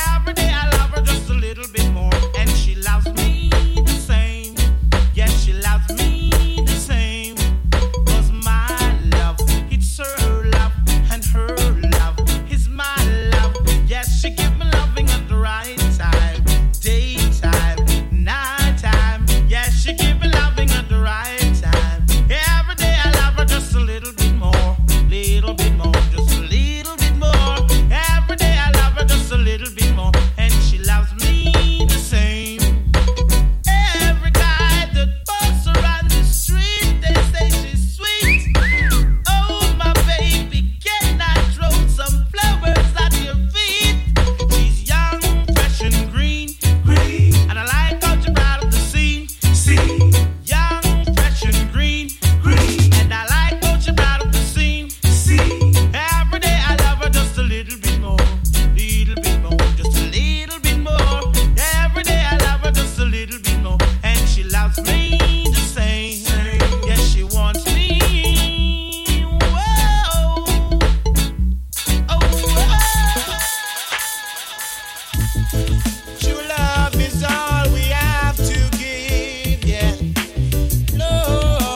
Every day I love her just a little bit more. And she loves me the same. Yes, she loves me the same. 'Cause my love, it's her love, and her love is my love. Yes, she gives me loving at the right time. Daytime, nighttime. Yes, she gives me loving at the right time. Every day I love her just a little bit more, little bit more, just a little bit more. Every day I love her just a little bit more. And she loves me the same. Every guy that walks around the street, they say she's sweet. Oh my baby, can I throw some flowers at your feet? She's young, fresh and green, green. And I like how she brought up the scene, scene. Young, fresh and green, green. And I like how she brought up the scene, scene. Every day I love her just a little bit more, just a little bit more. Every day I love her just a little bit more. And she loves me the same. Yes, she wants me. Whoa. True love is all we have to give, yeah. Love we've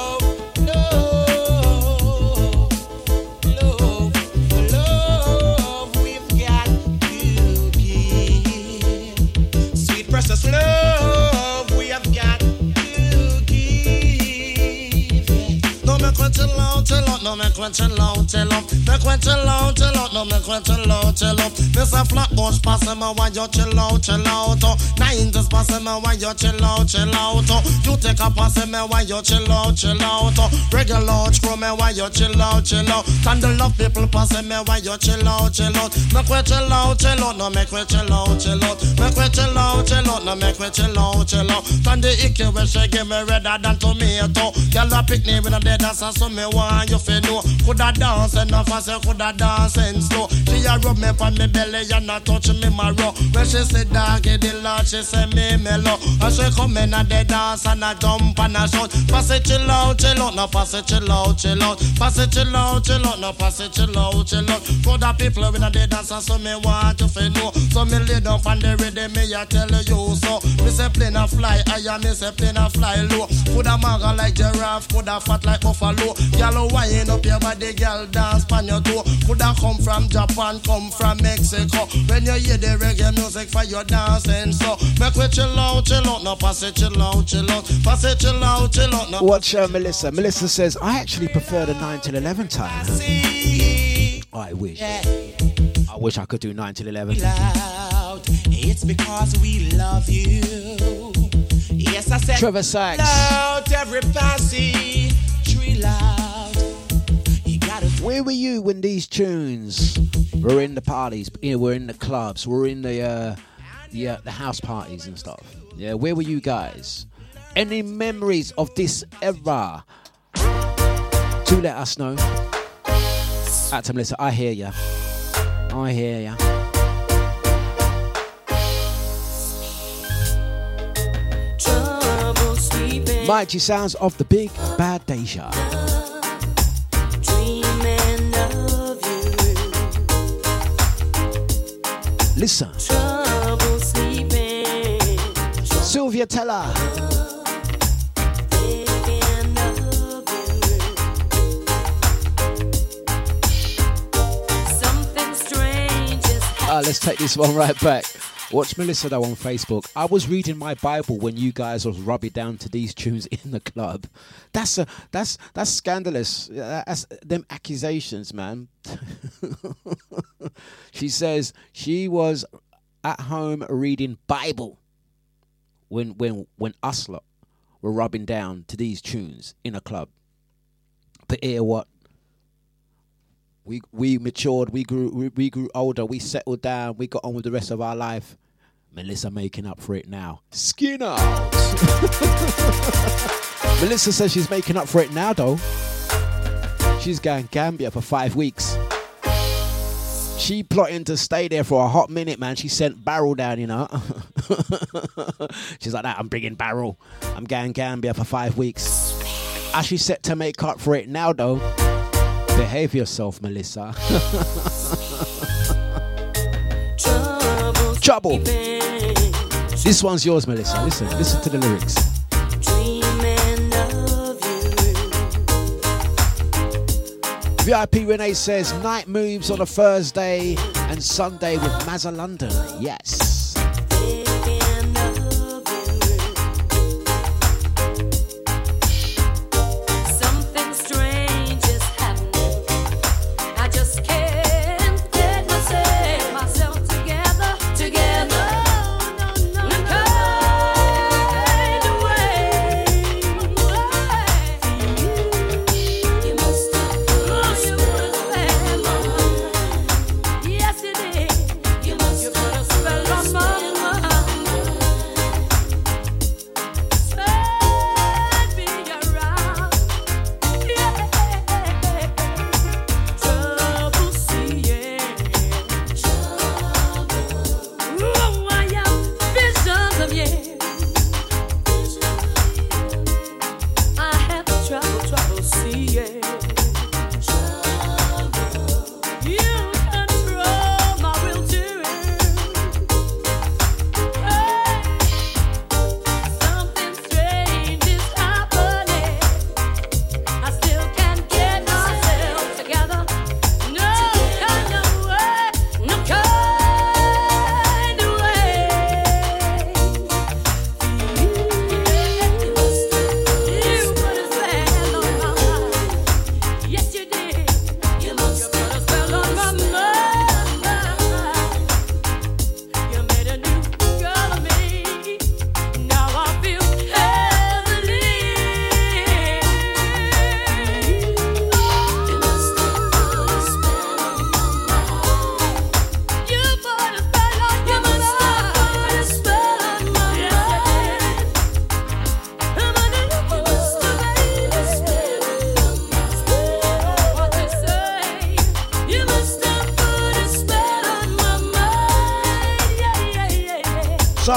got to give. Sweet precious love we have got to give. No me cuenten low, tell up, no me cuenten low, tell up. Me cuenten low, tell up, no me cuenten low, tell up. This a flatbush, pass him a while you chill out, oh. 90s pass him a while you chill out, oh. You take a pass him a while you chill out, oh. Regular screw me while you chill out. Tandle up people pass him a while you chill out. Me quit chill out, no me quit chill out. Me quit chill out, no me quit chill out. Tandle icky when she give me redder than tomato. Girl a picnic with a dead ass, so me want you fi know. Coulda dance enough as you coulda dance and slow. She a rub me for me belly and a touch me marrow. When she say doggy the Lord, she say me mellow. And she come in and they dance and a jump and a shout. Pass it chill out, no pass it chill out. Pass it chill out, no pass it chill out. For the people when they dance, so me want you fi know. So me lay down and the rhythm me a tell you so. Me say plane a fly high, me say plane a fly low. Coulda maga like giraffe, coulda fat like buffalo. Girl wind up your body, girl dance pan your toe. Coulda come from Japan, come from Mexico. When you hear the reggae music for your dancing, so make we chill out, no pass it, chill out, pass it, chill out, no. Watch Melissa. Melissa says, I actually prefer the 9 till 11 time. I wish. Yeah. I wish I could do 9 till 11. It's because we love you. Yes, I said. Trevor Sykes. Out every passy, tree loud. Where were you when these tunes were in the parties? You know, we're in the clubs. We're in the the house parties and stuff. Yeah, where were you guys? Any memories of this era? Do let us know. At Melissa, I hear ya. I hear ya. Mighty sounds of the big bad Deja. Listen. Sylvia Teller. Let's take this one right back. Watch Melissa though on Facebook. I was reading my Bible when you guys was rubbing down to these tunes in the club. That's scandalous. That's them accusations, man. She says she was at home reading Bible when us lot were rubbing down to these tunes in a club. But hear what? We matured, we grew older, we settled down, we got on with the rest of our life. Melissa making up for it now. Skin out. Melissa says she's making up for it now, though. She's going Gambia for 5 weeks. She plotting to stay there for a hot minute, man. She sent Barrel down, you know. She's like that. I'm bringing Barrel. I'm going Gambia for 5 weeks. As she's set to make up for it now, though. Behave yourself, Melissa. Trouble. This one's yours, Melissa. Listen to the lyrics. VIP Renee says, night moves on a Thursday and Sunday with Mazza London. Yes.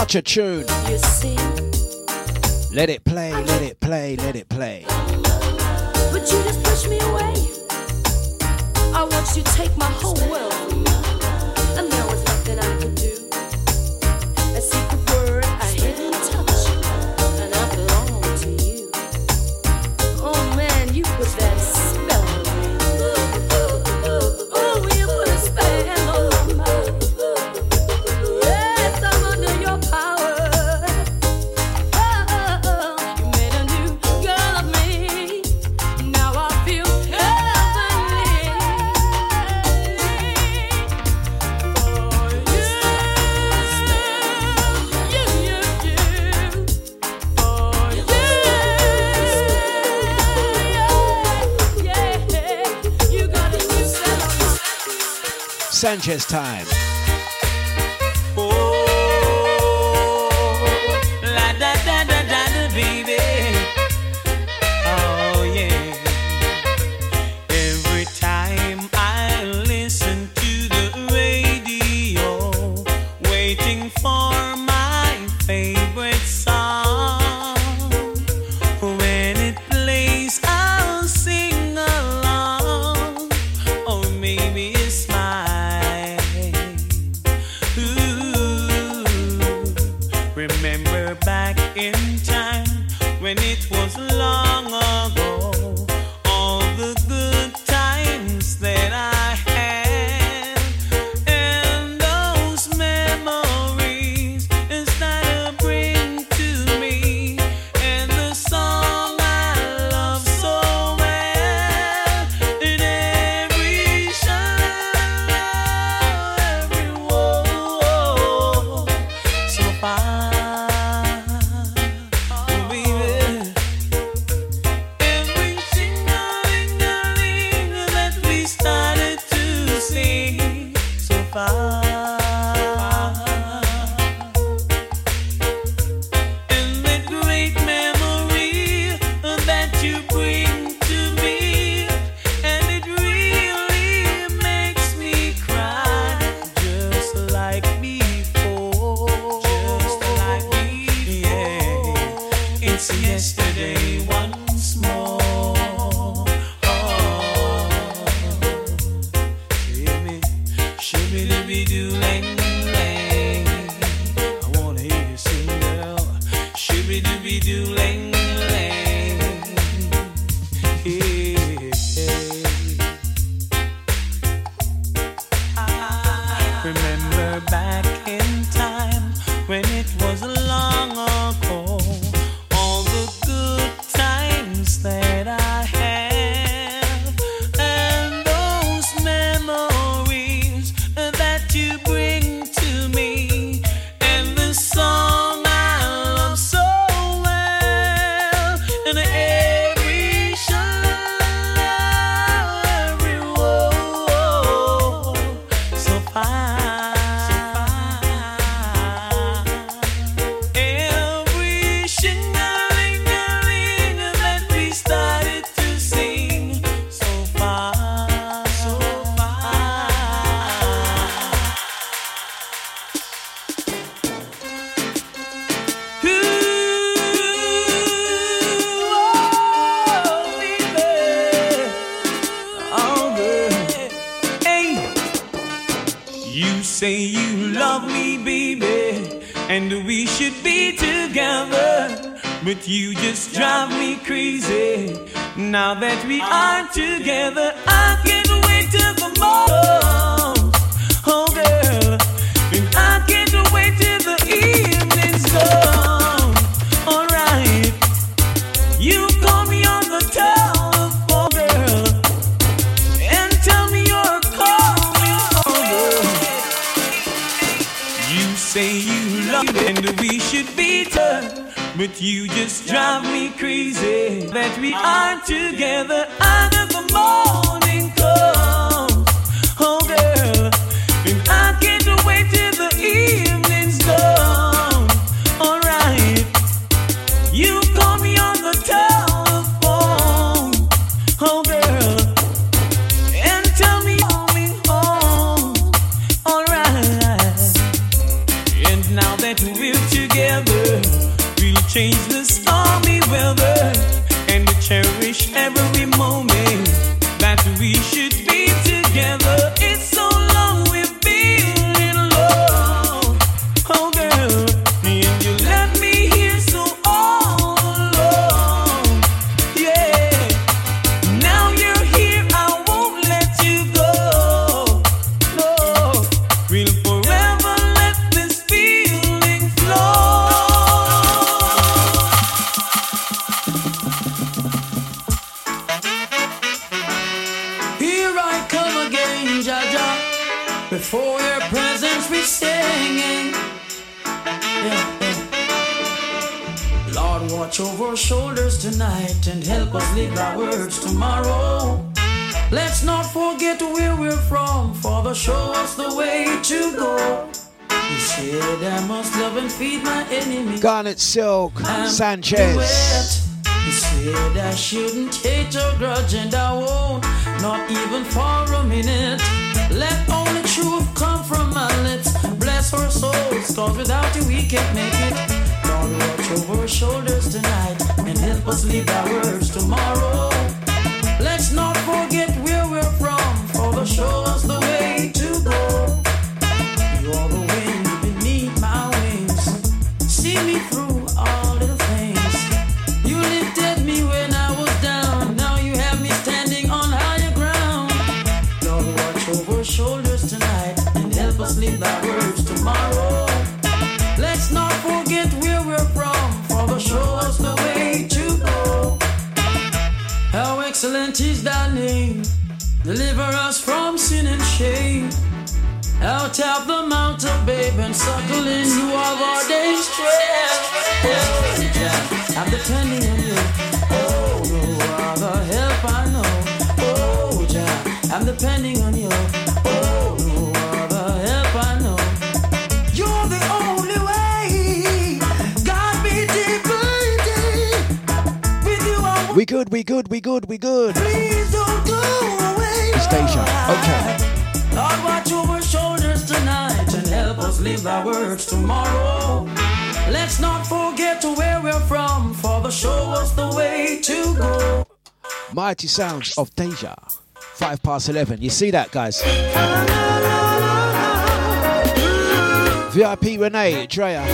Such a tune. Let it play, let it play, let it play. But you just push me away. I watched you take my whole world. And there was nothing I could do. A secret word I hidden touch. And I belong to you. Oh man, you put that spell on me. Oh, you put a spell on my. Sanchez time. Oh. Silk Sanchez. He said I shouldn't hate or grudge, and I won't, not even for a minute. Let only truth come from my lips. Bless our souls, cause without you we can't make it. thy name. Deliver us from sin and shame. Out of the mountain, babe, and circle into our days trail. I'm depending on you. Oh, no other help I know. Oh, Jah, I'm depending on you. We good. Please don't go away. It's Deja. Okay. Lord, watch over shoulders tonight and help us live thy words tomorrow. Let's not forget to where we're from, Father, show us the way to go. Mighty sounds of Deja. 11:05. You see that, guys? VIP Renee, Drea,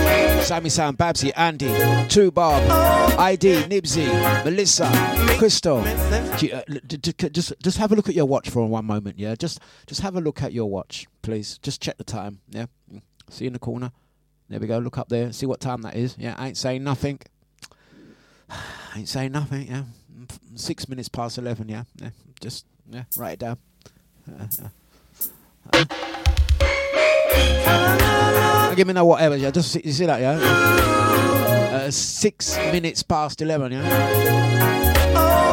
Sammy Sam, Babsy, Andy, 2 Bob, ID, Nibsy, Melissa, Crystal. Just have a look at your watch for one moment, yeah? Just have a look at your watch, please. Just check the time, yeah? See in the corner. There we go, look up there, see what time that is. Yeah, I ain't saying nothing. Ain't saying nothing, yeah? 11:06, yeah? Yeah. Just, yeah, write it down. Don't give me no whatever, yeah. Just you see that, yeah. 11:06, yeah.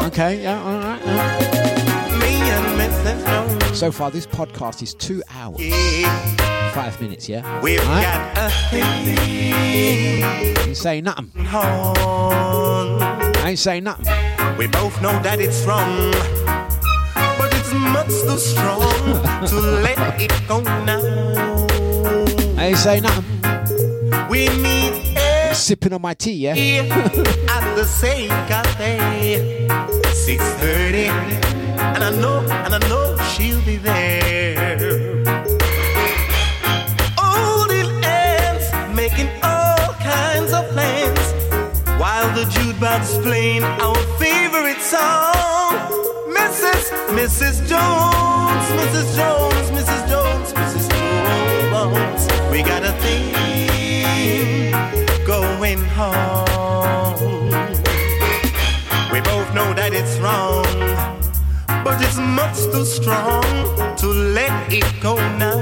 Okay, yeah, all right. Yeah. So far, this podcast is 2 hours, 5 minutes, yeah. We've got a thing. Ain't saying nothing. Ain't saying nothing. We both know that it's wrong, but it's much too strong to let it go now. I ain't say nothing. We meet every sipping on my tea, yeah. At the same cafe, 6:30, and I know she'll be there. Holding hands, making all kinds of plans, while the jukebox playing our favorite song. Mrs. Jones. We got a thing going home. We both know that it's wrong, but it's much too strong to let it go now.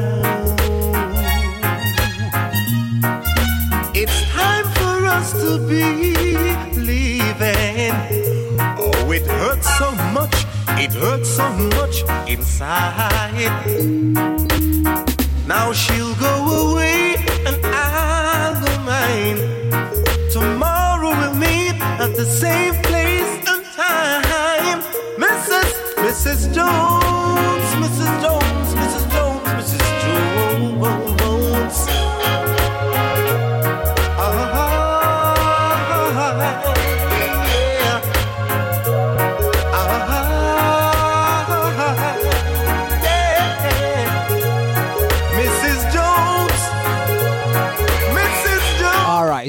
It's time for us to be leaving. Oh, it hurts so much inside. Now she'll go away and I'll go mine. Tomorrow we'll meet at the same place and time. Mrs. Jones.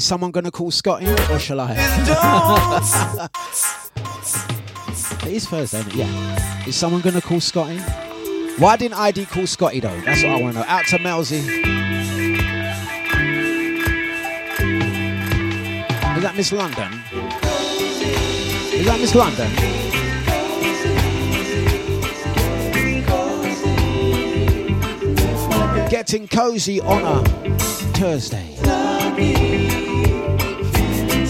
Is someone going to call Scott in, or shall I? It is Thursday, isn't it? Yeah. Is someone going to call Scott in? Why didn't ID call Scotty, though? That's what I want to know. Out to Melzy. Is that Miss London? Getting cozy on a Thursday. Feeling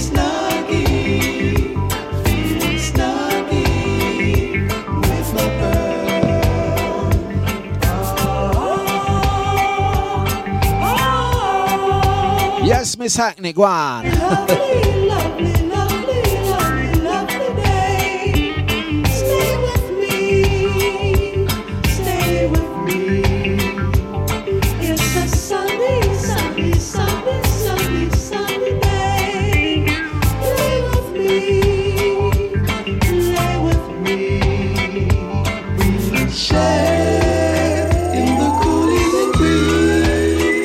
snuggy with my bird. Oh. Yes, Miss Hackney, go on. Lovely day. Stay with me. It's a sunny day. Play with me. We will share in the cool evening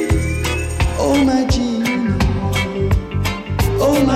breeze. Oh my Gina, oh my.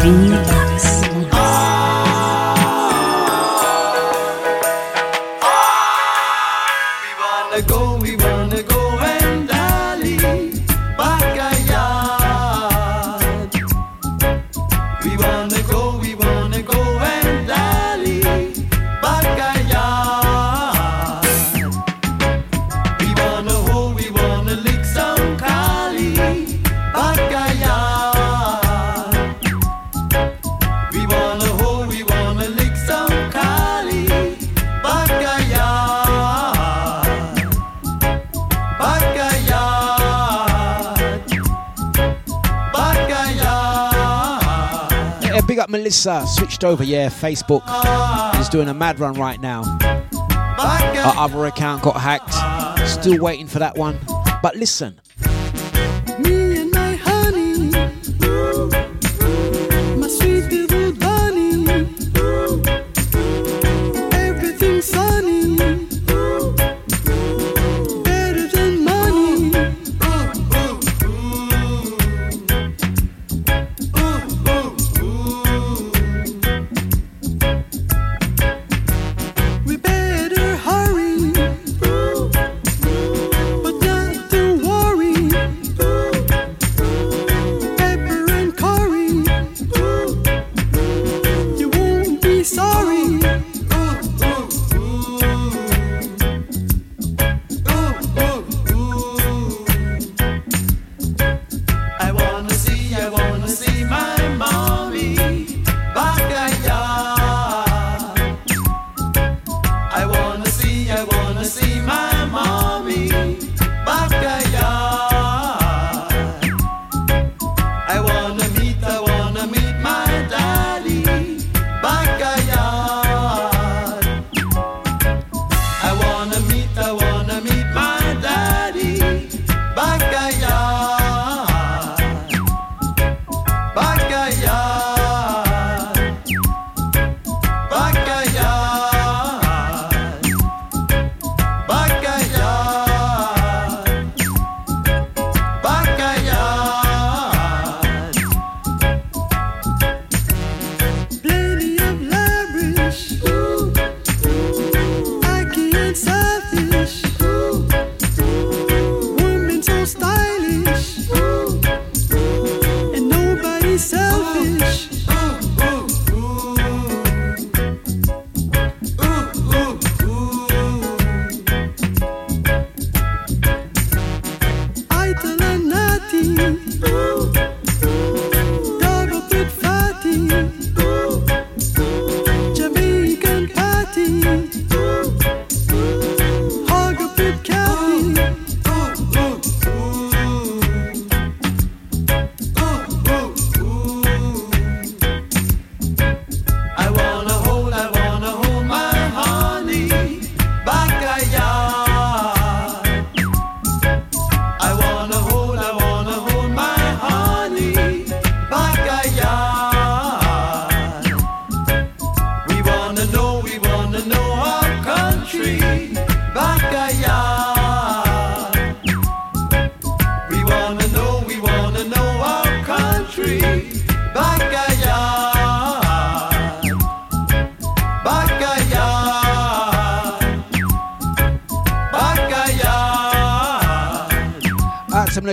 bringing you Dlux. We wanna go and dali bagayad. We wanna go and dali bagayad. We wanna hold, we wanna lick some kali bagayad. We wanna hold, we wanna lick some kali bagayad. Big up Melissa, switched over, yeah, Facebook is doing a mad run right now. Our other account got hacked, still waiting for that one. But listen. Me and my honey, my sweet little bunny, everything's sunny, better than money.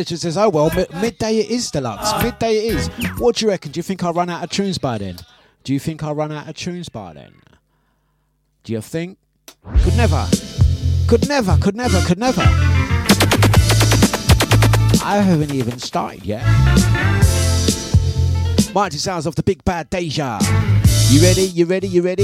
Says, oh well, midday it is, Dlux. Midday it is. What do you reckon? Do you think I'll run out of tunes by then? Do you think? Could never. I haven't even started yet. Mighty sounds of the big bad Deja. You ready?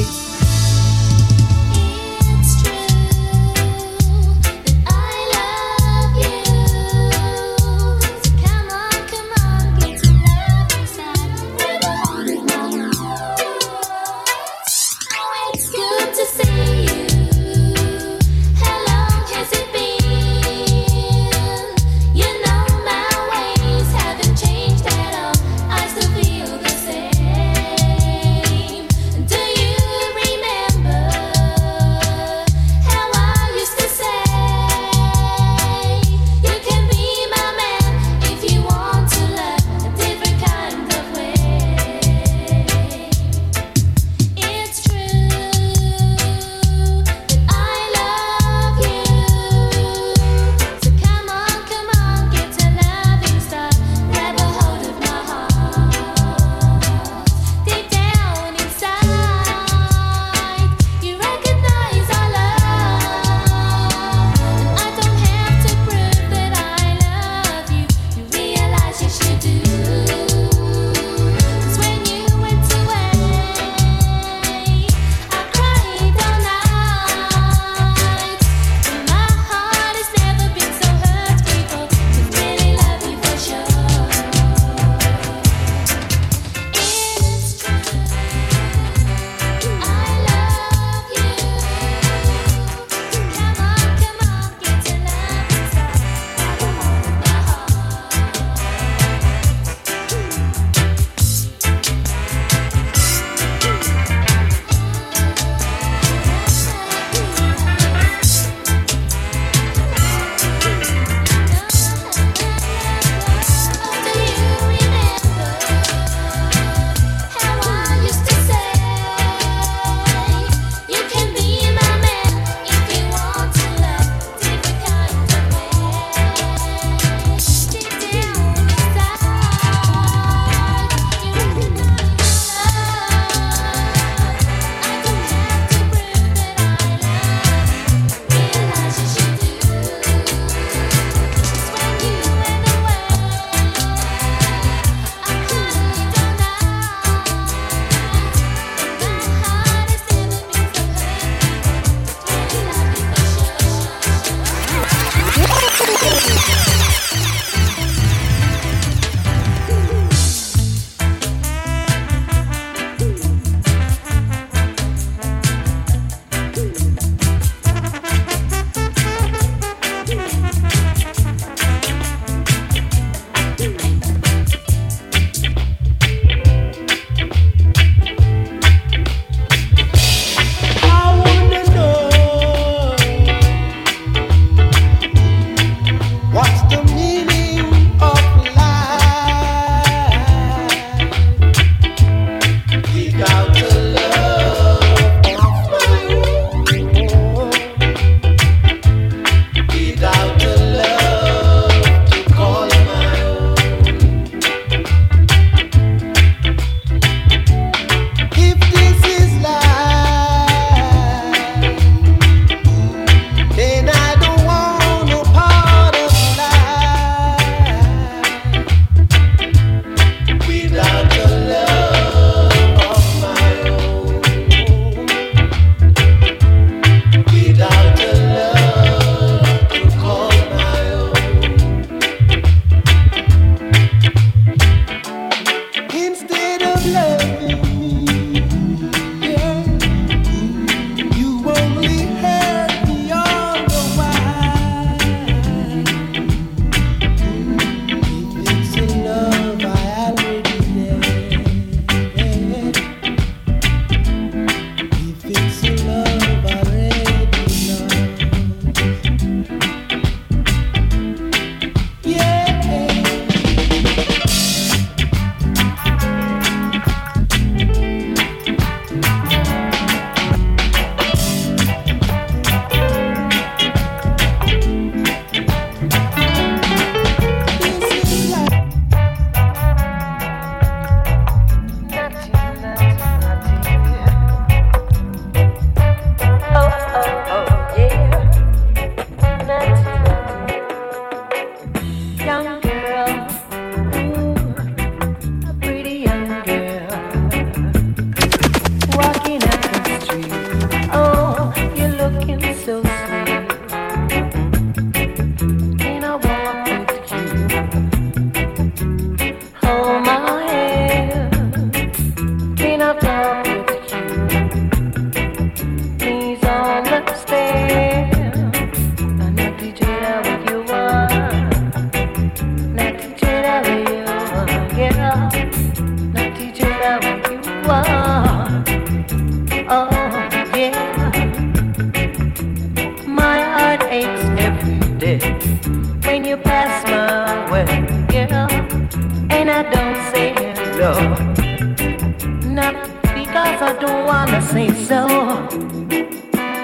up because I don't wanna say so.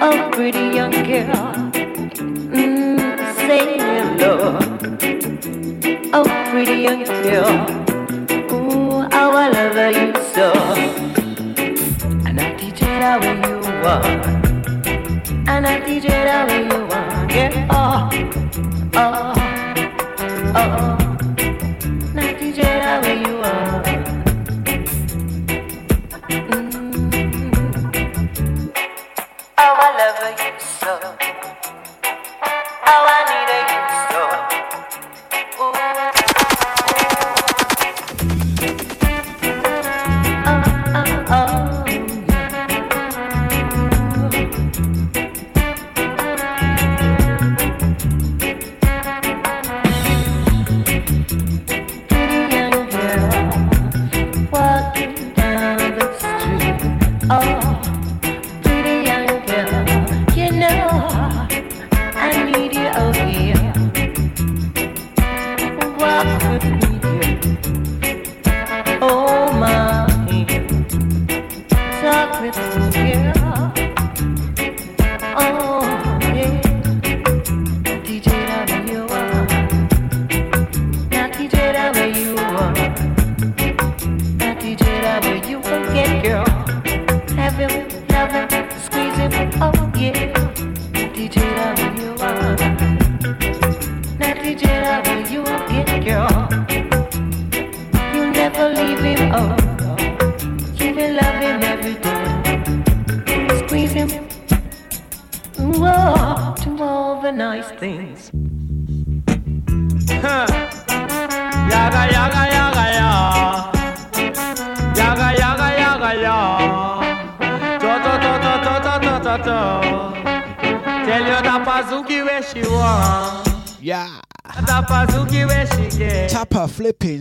Oh, pretty young girl, say hello. Oh, pretty young girl, ooh, how I love you so. And I teach it how you are, and I teach it how you are, yeah. Oh, oh, oh, oh.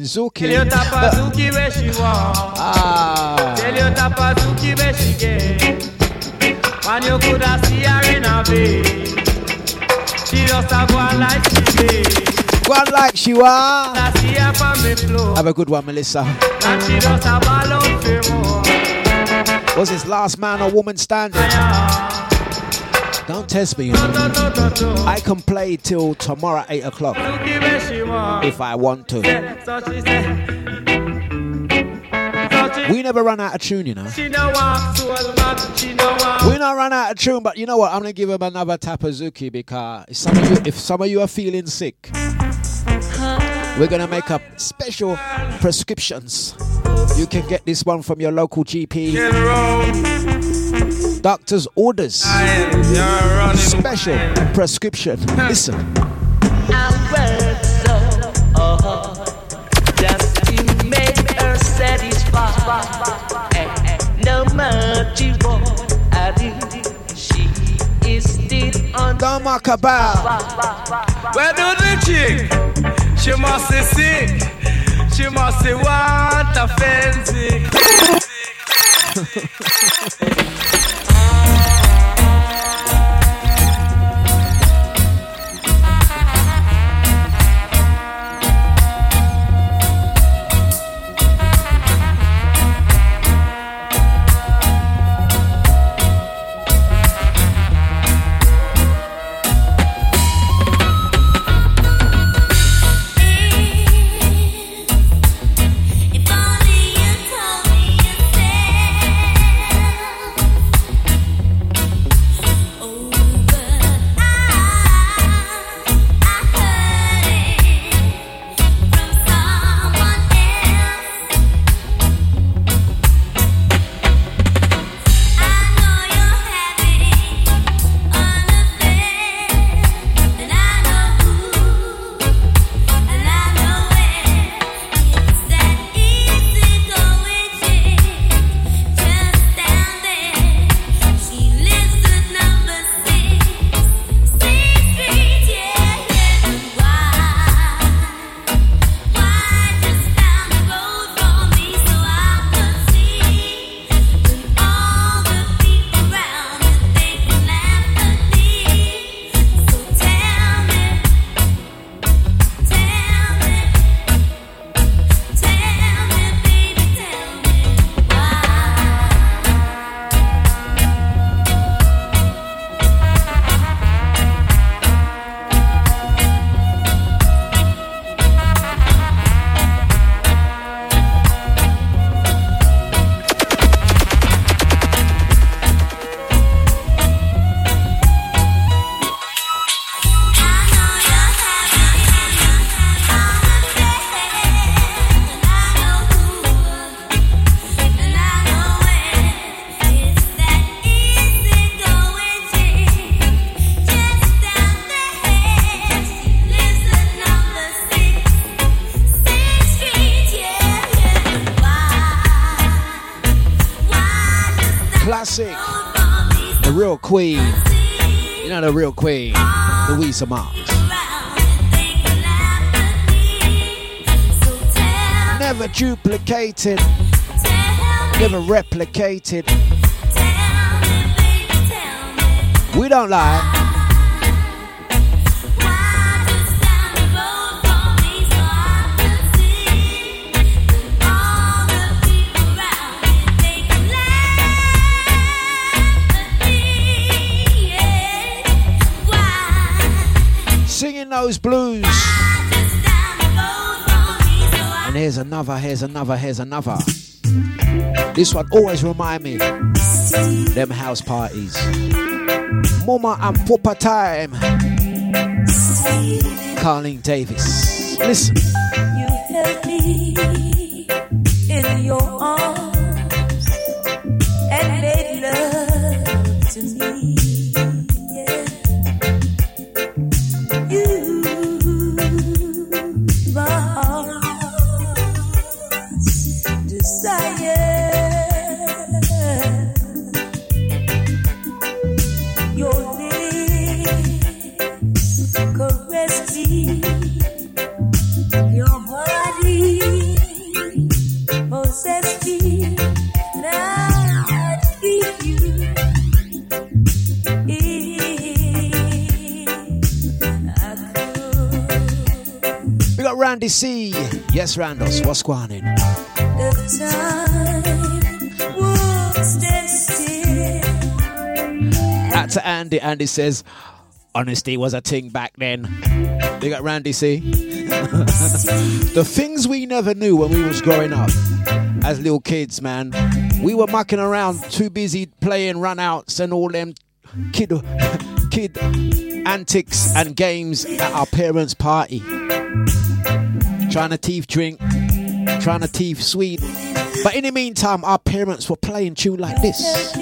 Zuki. Tell you Tapa Zuki where she was. Ah. Tell you Tapa Zuki where she get. When you could have seen her in a bed, she just a one like she did. One like she was. Have a good one, Melissa. And she just a ballon for more. Was his last man or woman standing? Don't test me. I can play till tomorrow 8 o'clock. If I want to. We never run out of tune, you know. We not run out of tune, but you know what? I'm going to give him another Tapazuki because if some of you are feeling sick, we're going to make up special prescriptions. You can get this one from your local GP. Doctor's orders. Special prescription. Listen. No matter what I did, she is still on the market. Where do the chick? She must be sick. She must be want a fancy. classic. The real queen. You know the real queen, Louisa Marx. Never duplicated, never replicated. We don't lie. Singing those blues. And here's another. This one always remind me them house parties. Mama and Papa time. Carlene Davis. Listen. You held me in your arms and made love to me. Randy C. Yes, Randos, what's going on? Out to Andy. Andy says, honesty was a thing back then. They got Randy C. The things we never knew when we was growing up as little kids, man. We were mucking around, too busy playing runouts and all them kid antics and games at our parents' party. Trying to thief drink, trying to thief sweet. But in the meantime, our parents were playing tune like this.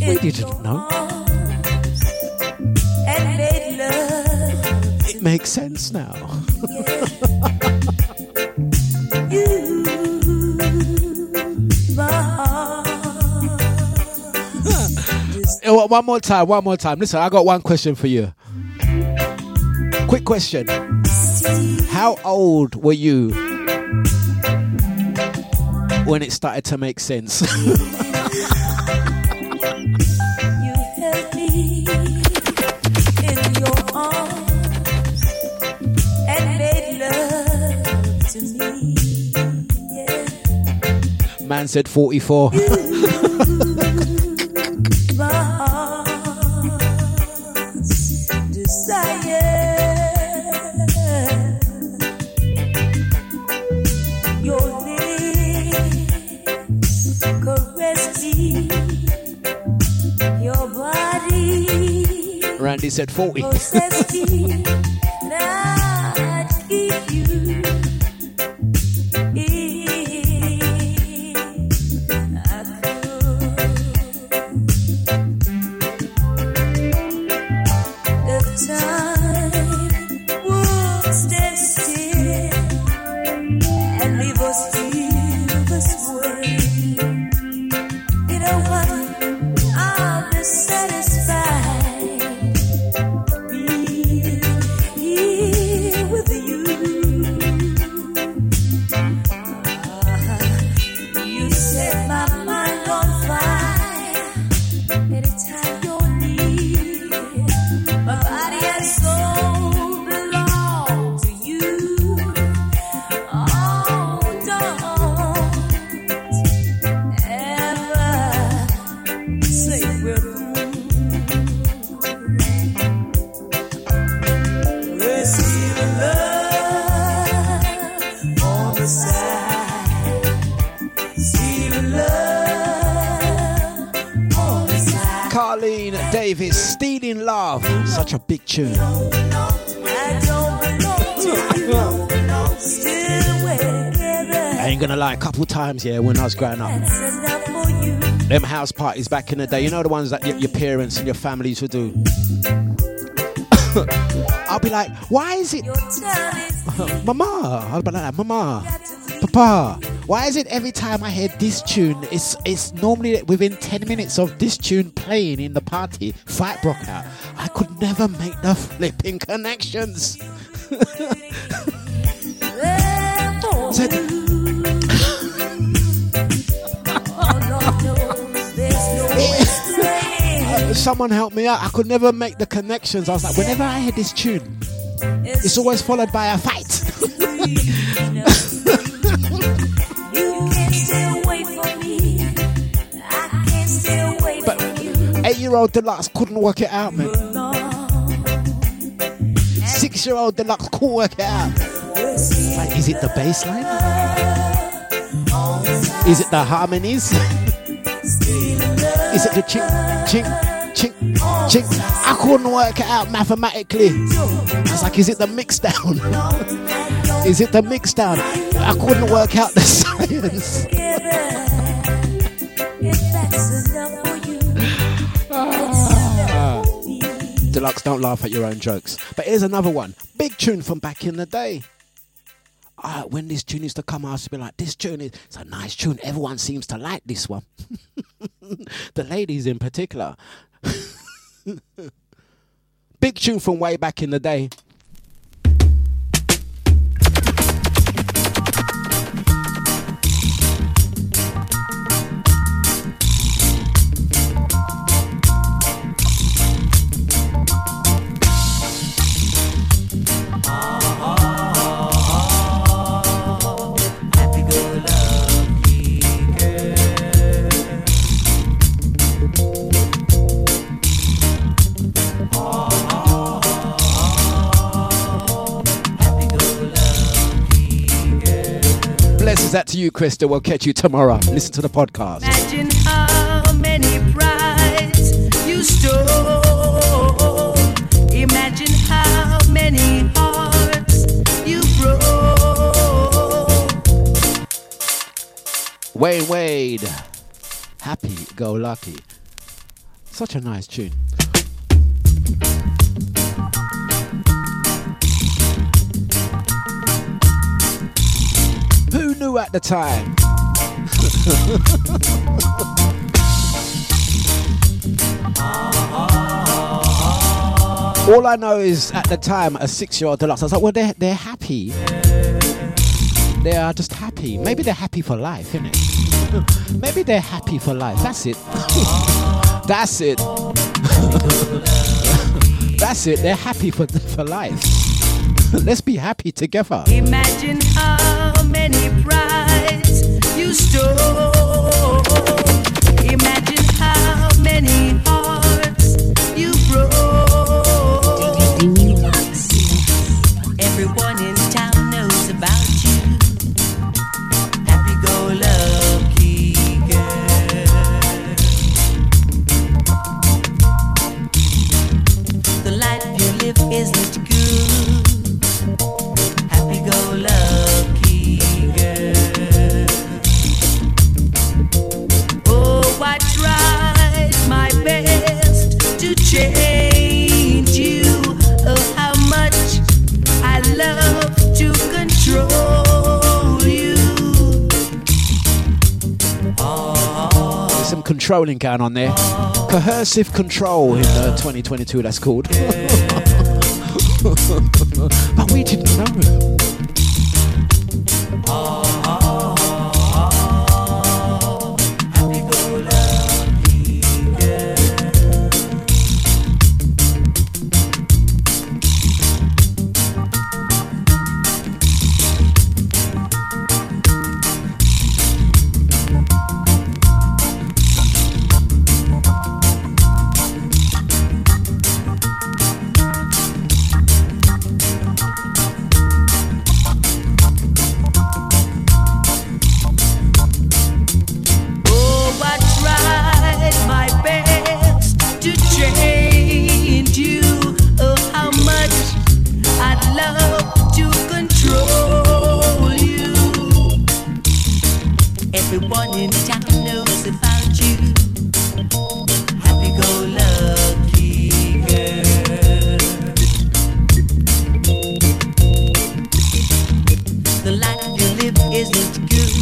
We didn't know. It makes sense now. One more time. Listen, I got one question for you. Quick question. How old were you when it started to make sense? You held me in your arms and made love to me. Yeah. Man said 44. Randy said 40. Such a big tune. I ain't gonna lie, a couple times, yeah, when I was growing up, them house parties back in the day, you know the ones that your parents and your families would do. I'll be like, why is it Mama? I'll be like, Mama, Papa, Why is it every time I hear this tune, it's normally within 10 minutes of this tune playing in the party, fight broke out. I could never make the flipping connections. Someone help me out. I could never make the connections. I was like, whenever I hear this tune, it's always followed by a fight. But 8-year-old Dlux couldn't work it out, man. 6-year-old Dlux couldn't work it out. Like, is it the bass line? Is it the harmonies? Is it the chink, chink, chink, chink? I couldn't work it out mathematically. I was like, is it the mix down? Is it the mix down? I couldn't work out the science. Dlux, don't laugh at your own jokes. But here's another one. Big tune from back in the day. When this tune used to come, I used to be like, this tune is a nice tune. Everyone seems to like this one. The ladies in particular. Big tune from way back in the day. That to you, Krista. We'll catch you tomorrow. Listen to the podcast. Imagine how many brides you stole. Imagine how many hearts you broke. Wayne Wade, Happy Go Lucky. Such a nice tune. At the time. All I know is at the time a 6-year-old Dlux, I was like, well, they're happy. They are just happy. Maybe they're happy for life, innit? Maybe they're happy for life. That's it. That's it. That's it. They're happy for life. Let's be happy together. Imagine how many brides you stole. Imagine how many hearts you broke. Everyone in town knows about you. Happy-go-lucky girl. The life you live isn't good. Happy-go-lucky girl. Oh, I tried my best to change you. Oh, how much I love to control you. There's some controlling going on there. Coercive control in 2022, that's called. But we didn't know it. The life you live isn't good.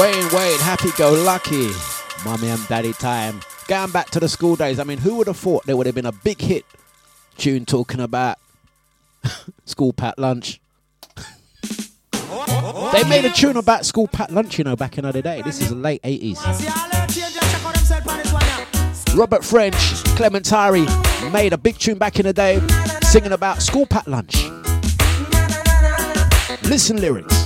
Wayne, happy-go-lucky, mummy and daddy time. Going back to the school days, I mean, who would have thought there would have been a big hit tune talking about school packed lunch? They made a tune about school packed lunch, you know, back in the day. This is the late 80s. Robert French, Clementari made a big tune back in the day singing about school packed lunch. Listen lyrics.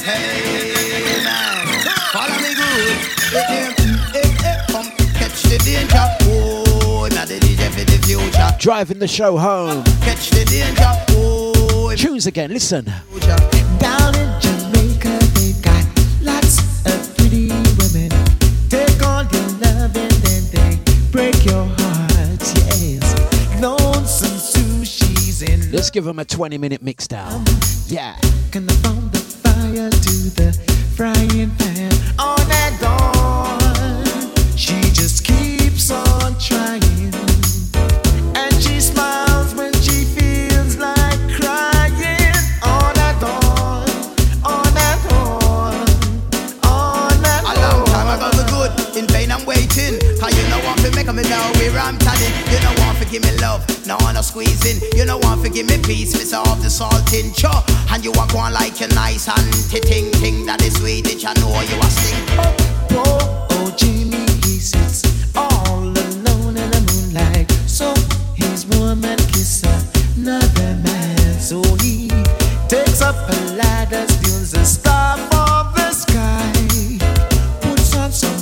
Hey man, follow me good. Come catch the danger. Oh, now the DJ for the future. Driving the show home. Catch the danger. Oh, tunes again. Listen. Down in Jamaica, they got lots of pretty women. Take all your love and then they break your heart, yes. Known some sushis in. Let's give them a 20-minute mix down. Yeah. Can the phone the fire to the frying pan on and on? She just keeps on trying. And she smiles when she feels like crying. Me know where I'm turning. You don't want to give me love, no one squeezing. You don't want to give me peace, miss all the salting. Sure, and you walk on like you're nice and ting ting. That is sweet, that you know you are sing. Oh, Jimmy, he sits all alone in the moonlight. So his woman kisses another man. So he takes up a ladder, steals a star from the sky, puts on some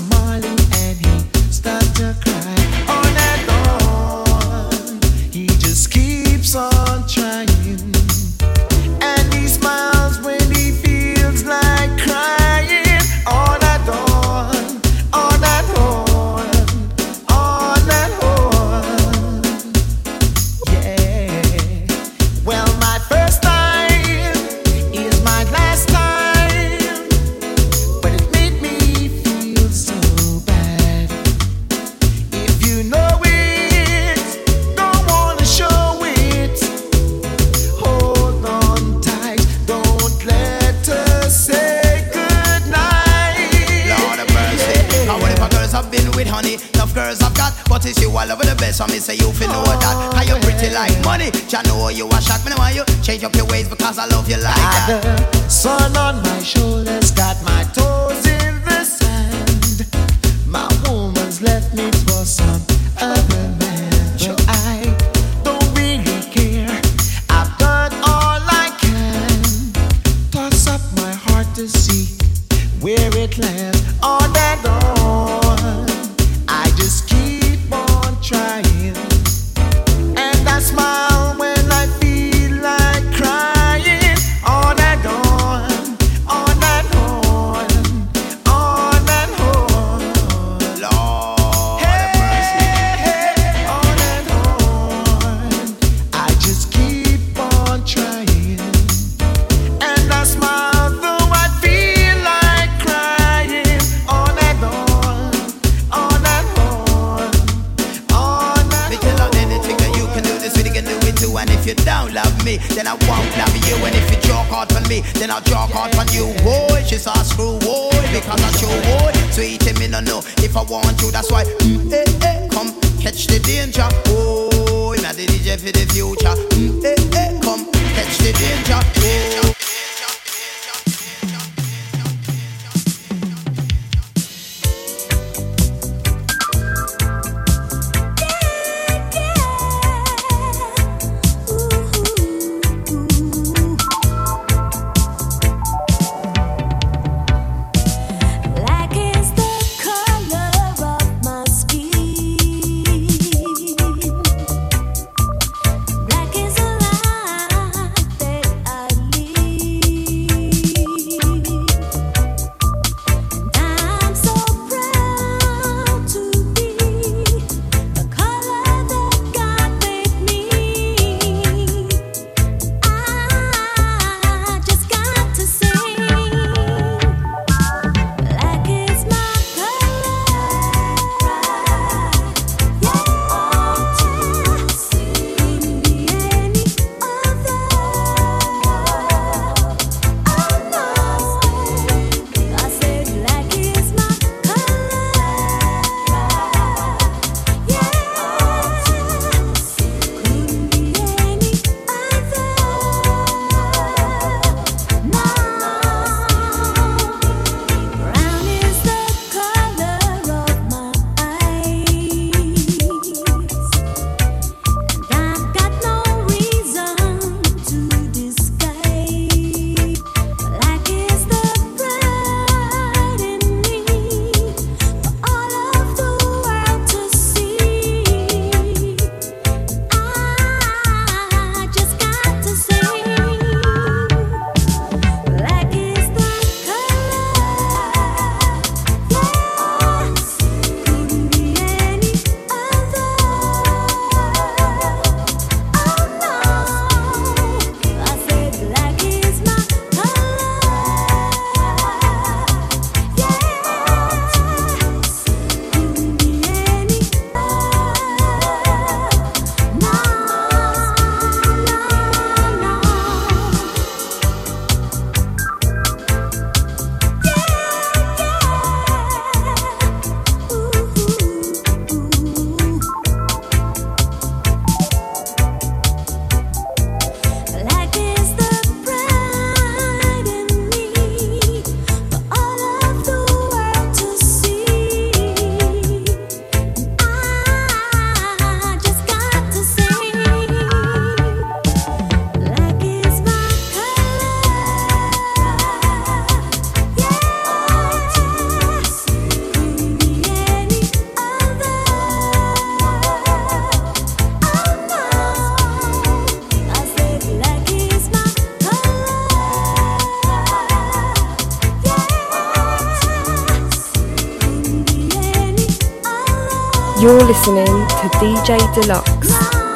You're listening to DJ Dlux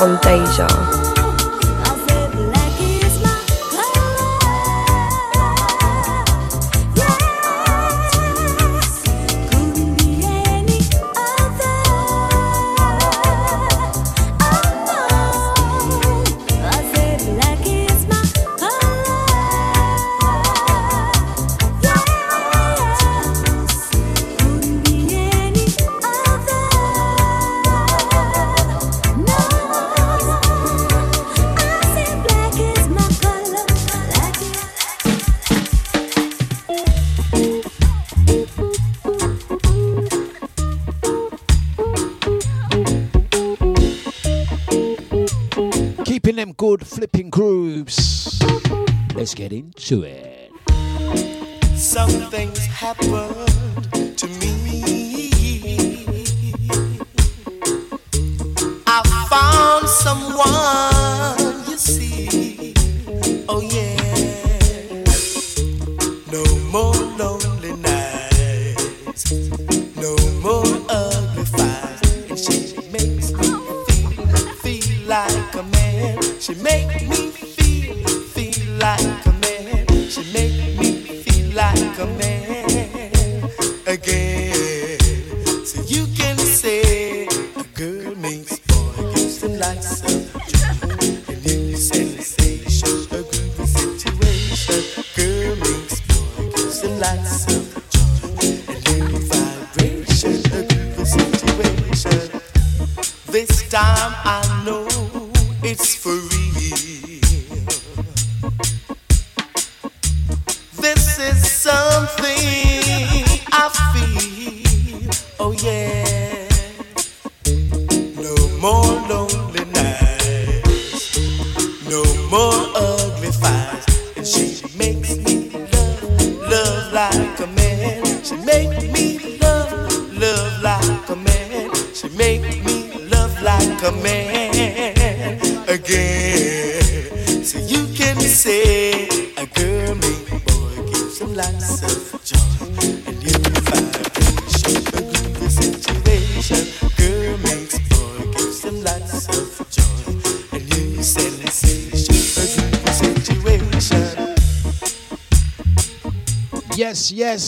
on Deja. flipping them good flipping grooves. Let's get into it. Something's happened to me. I found someone, you see. Oh yeah. No more lonely nights. No more ugly fights. And she makes me feel like a man. She makes me feel like a man. She makes me feel like a man again. So you can say a girl makes boy gives the lights up. And if you say the sensation, a good situation, girl makes boy gives the lights up. And every vibration, a good situation. This time I know it's for real. This is something I feel. Oh yeah. No more lonely nights. No more ugly fights. And she makes me love like a man. She makes me love like a man. She makes me love like a man again. So you can say a girl makes a boy gives some lots of joy. And if you find a patient, a good situation, girl makes a boy gives some lots of joy. And if you say sensation, a good situation. Yes, yes.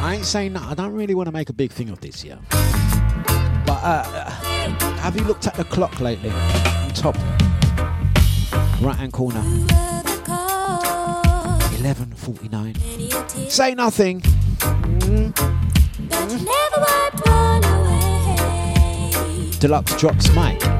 I ain't saying that. I don't really want to make a big thing of this, yeah. Have you looked at the clock lately? On top right hand corner, 11:49. Say nothing. Dlux drops mic. That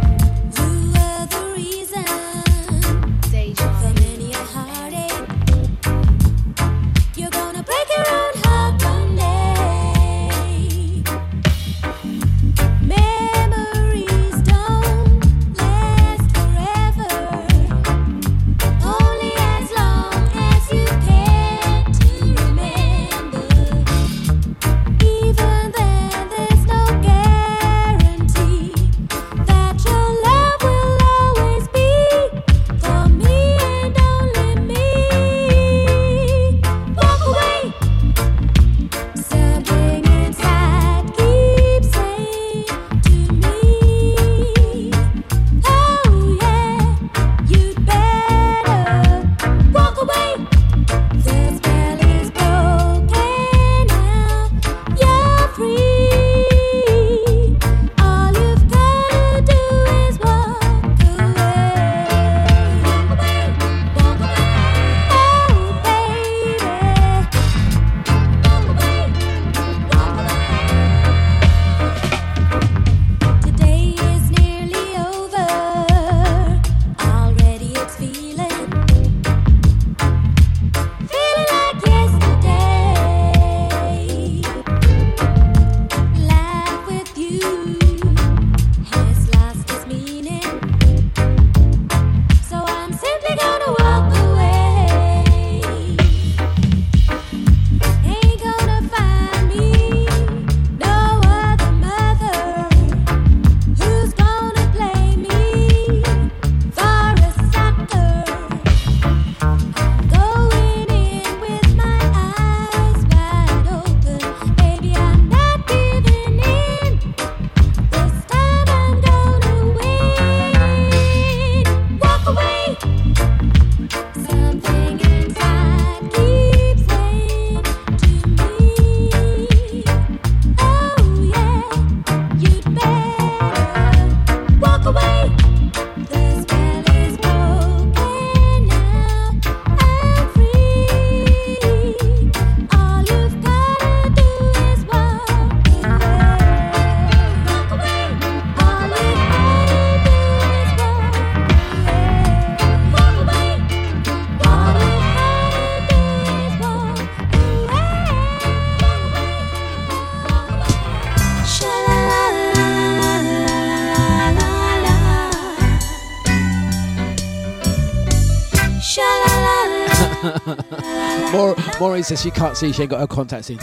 Maureen says she can't see, she ain't got her contacts in.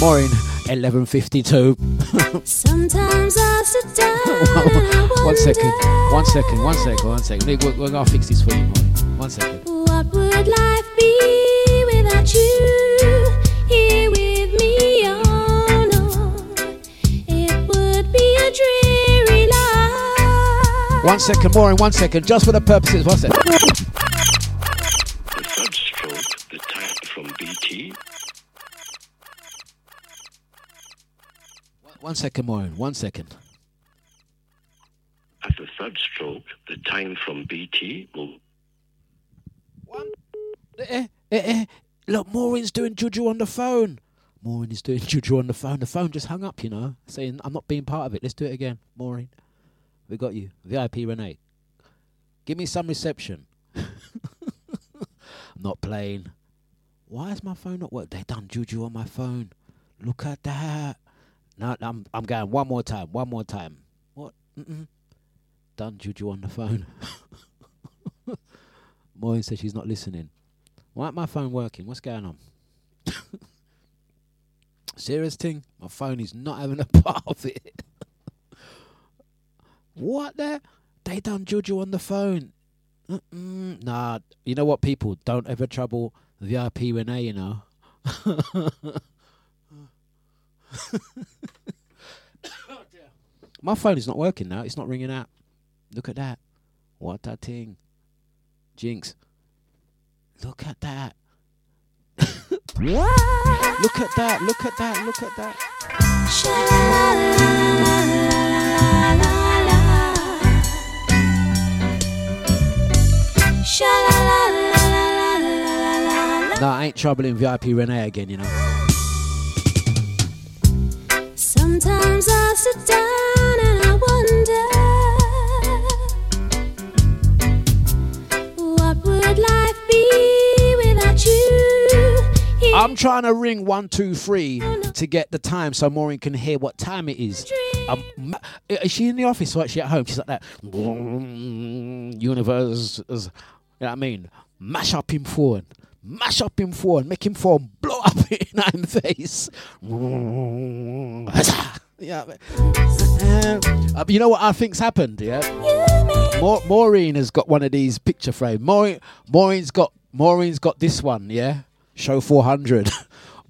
Maureen, 11:52. Sometimes I sit down. One second. We're going to fix this for you, Maureen. 1 second. What would life be without you here with me? Oh no, it would be a dreary life. 1 second, Maureen, 1 second. Just for the purposes, 1 second. One second, Maureen. At the third stroke, the time from BT will... Look, Maureen's doing juju on the phone. The phone just hung up, you know, saying, I'm not being part of it. Let's do it again. Maureen, we got you. VIP Renee. Give me some reception. I'm not playing. Why is my phone not working? They done juju on my phone. Look at that. No, I'm going one more time. What? Mm-mm. Done juju on the phone. Maureen says she's not listening. Why ain't my phone working? What's going on? Serious thing? My phone is not having a part of it. What the? They done juju on the phone. Mm-mm. Nah, you know what, people? Don't ever trouble VIP Renee, you know. Oh dear. My phone is not working now. It's not ringing out. Look at that. What that thing. Jinx. Look at that. Look at that. No, I ain't troubling VIP Renee again, you know. Sometimes I sit down and I wonder, what would life be without you? I'm trying to ring 123 to get the time so Maureen can hear what time it is. Is she in the office or is she at home? She's like that. Universe, you know what I mean? Mash up him phone, make him phone blow up in her face. Yeah. You know what I think's happened, yeah? Maureen has got one of these picture frames. Maureen's got this one, yeah? Show 400.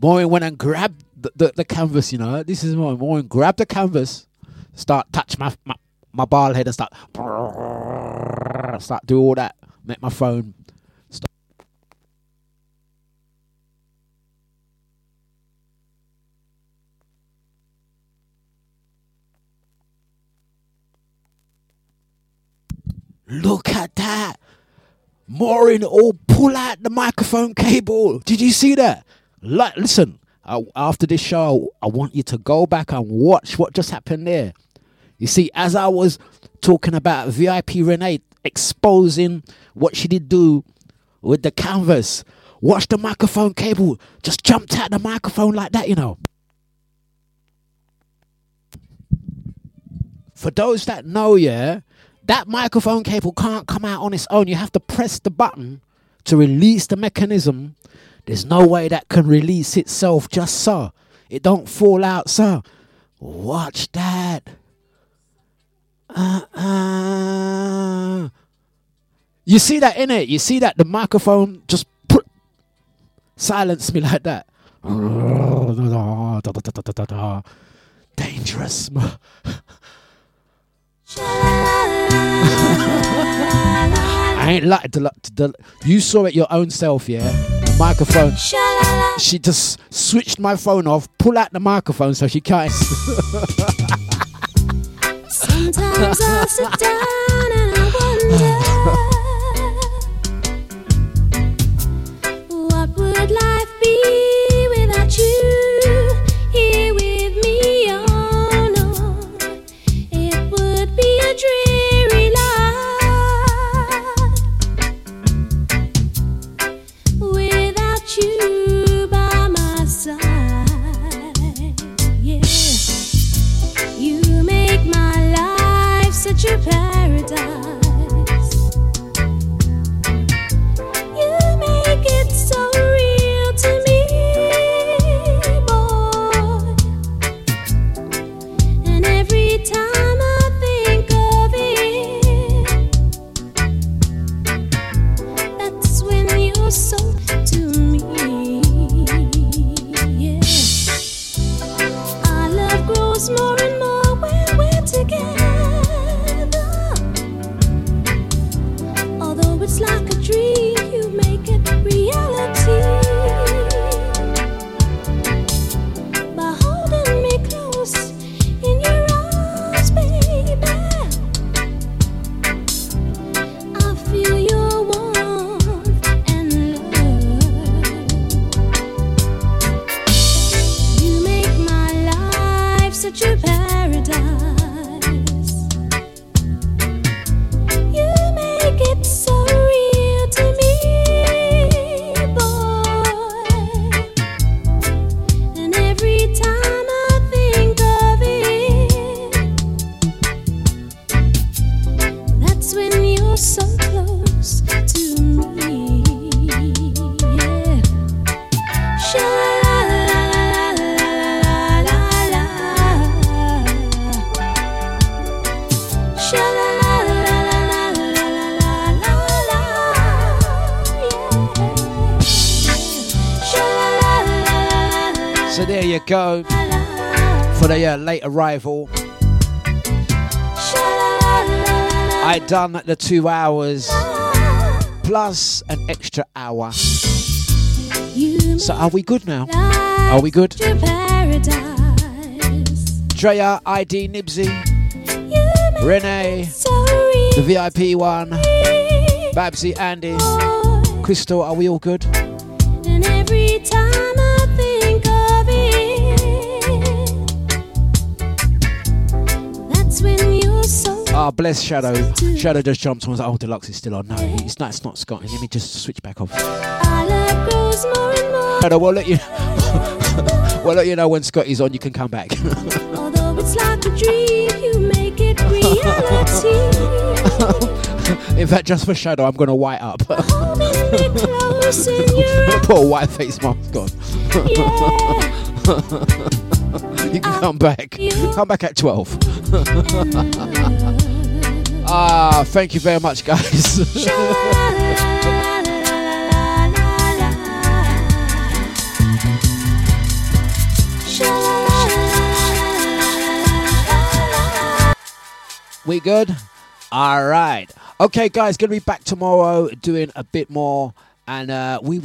Maureen went and grabbed the canvas, you know? This is Maureen. Maureen grabbed the canvas, start touch my bald head and start do all that. Make my phone... Look at that. Maureen all pull out the microphone cable. Did you see that? Like, listen, after this show, I want you to go back and watch what just happened there. You see, as I was talking about VIP Renee exposing what she did do with the canvas, watch the microphone cable. Just jumped out the microphone like that, you know. For those that know, yeah, that microphone cable can't come out on its own. You have to press the button to release the mechanism. There's no way that can release itself just so. It don't fall out, so. Watch that. You see that, innit? You see that the microphone just silenced me like that. Dangerous. I ain't like to you saw it your own self, yeah? The microphone. She just switched my phone off, pull out the microphone so she can't. Sometimes I'll sit down and I wonder, what would life be without you here with me? Oh no, it would be a dreary life without you by my side. Yeah, you make my life such a paradise. Go for the late arrival. I done the 2 hours plus an extra hour. So are we good now? Are we good? Drea, ID, Nibsy, Renee, the VIP one, Babsy, Andy, Crystal, are we all good? Ah, oh, bless Shadow. Shadow just jumped on and was like, oh, Dlux is still on. No, it's not Scotland. Let me just switch back off. Shadow, we'll let you know when Scotty's on, you can come back. Although it's like a dream, you make it reality. In fact, just for Shadow, I'm going to white up. Poor white face mask gone. You can come back. Come back at 12. Thank you very much, guys. We good? All right. Okay, guys, going to be back tomorrow doing a bit more, and we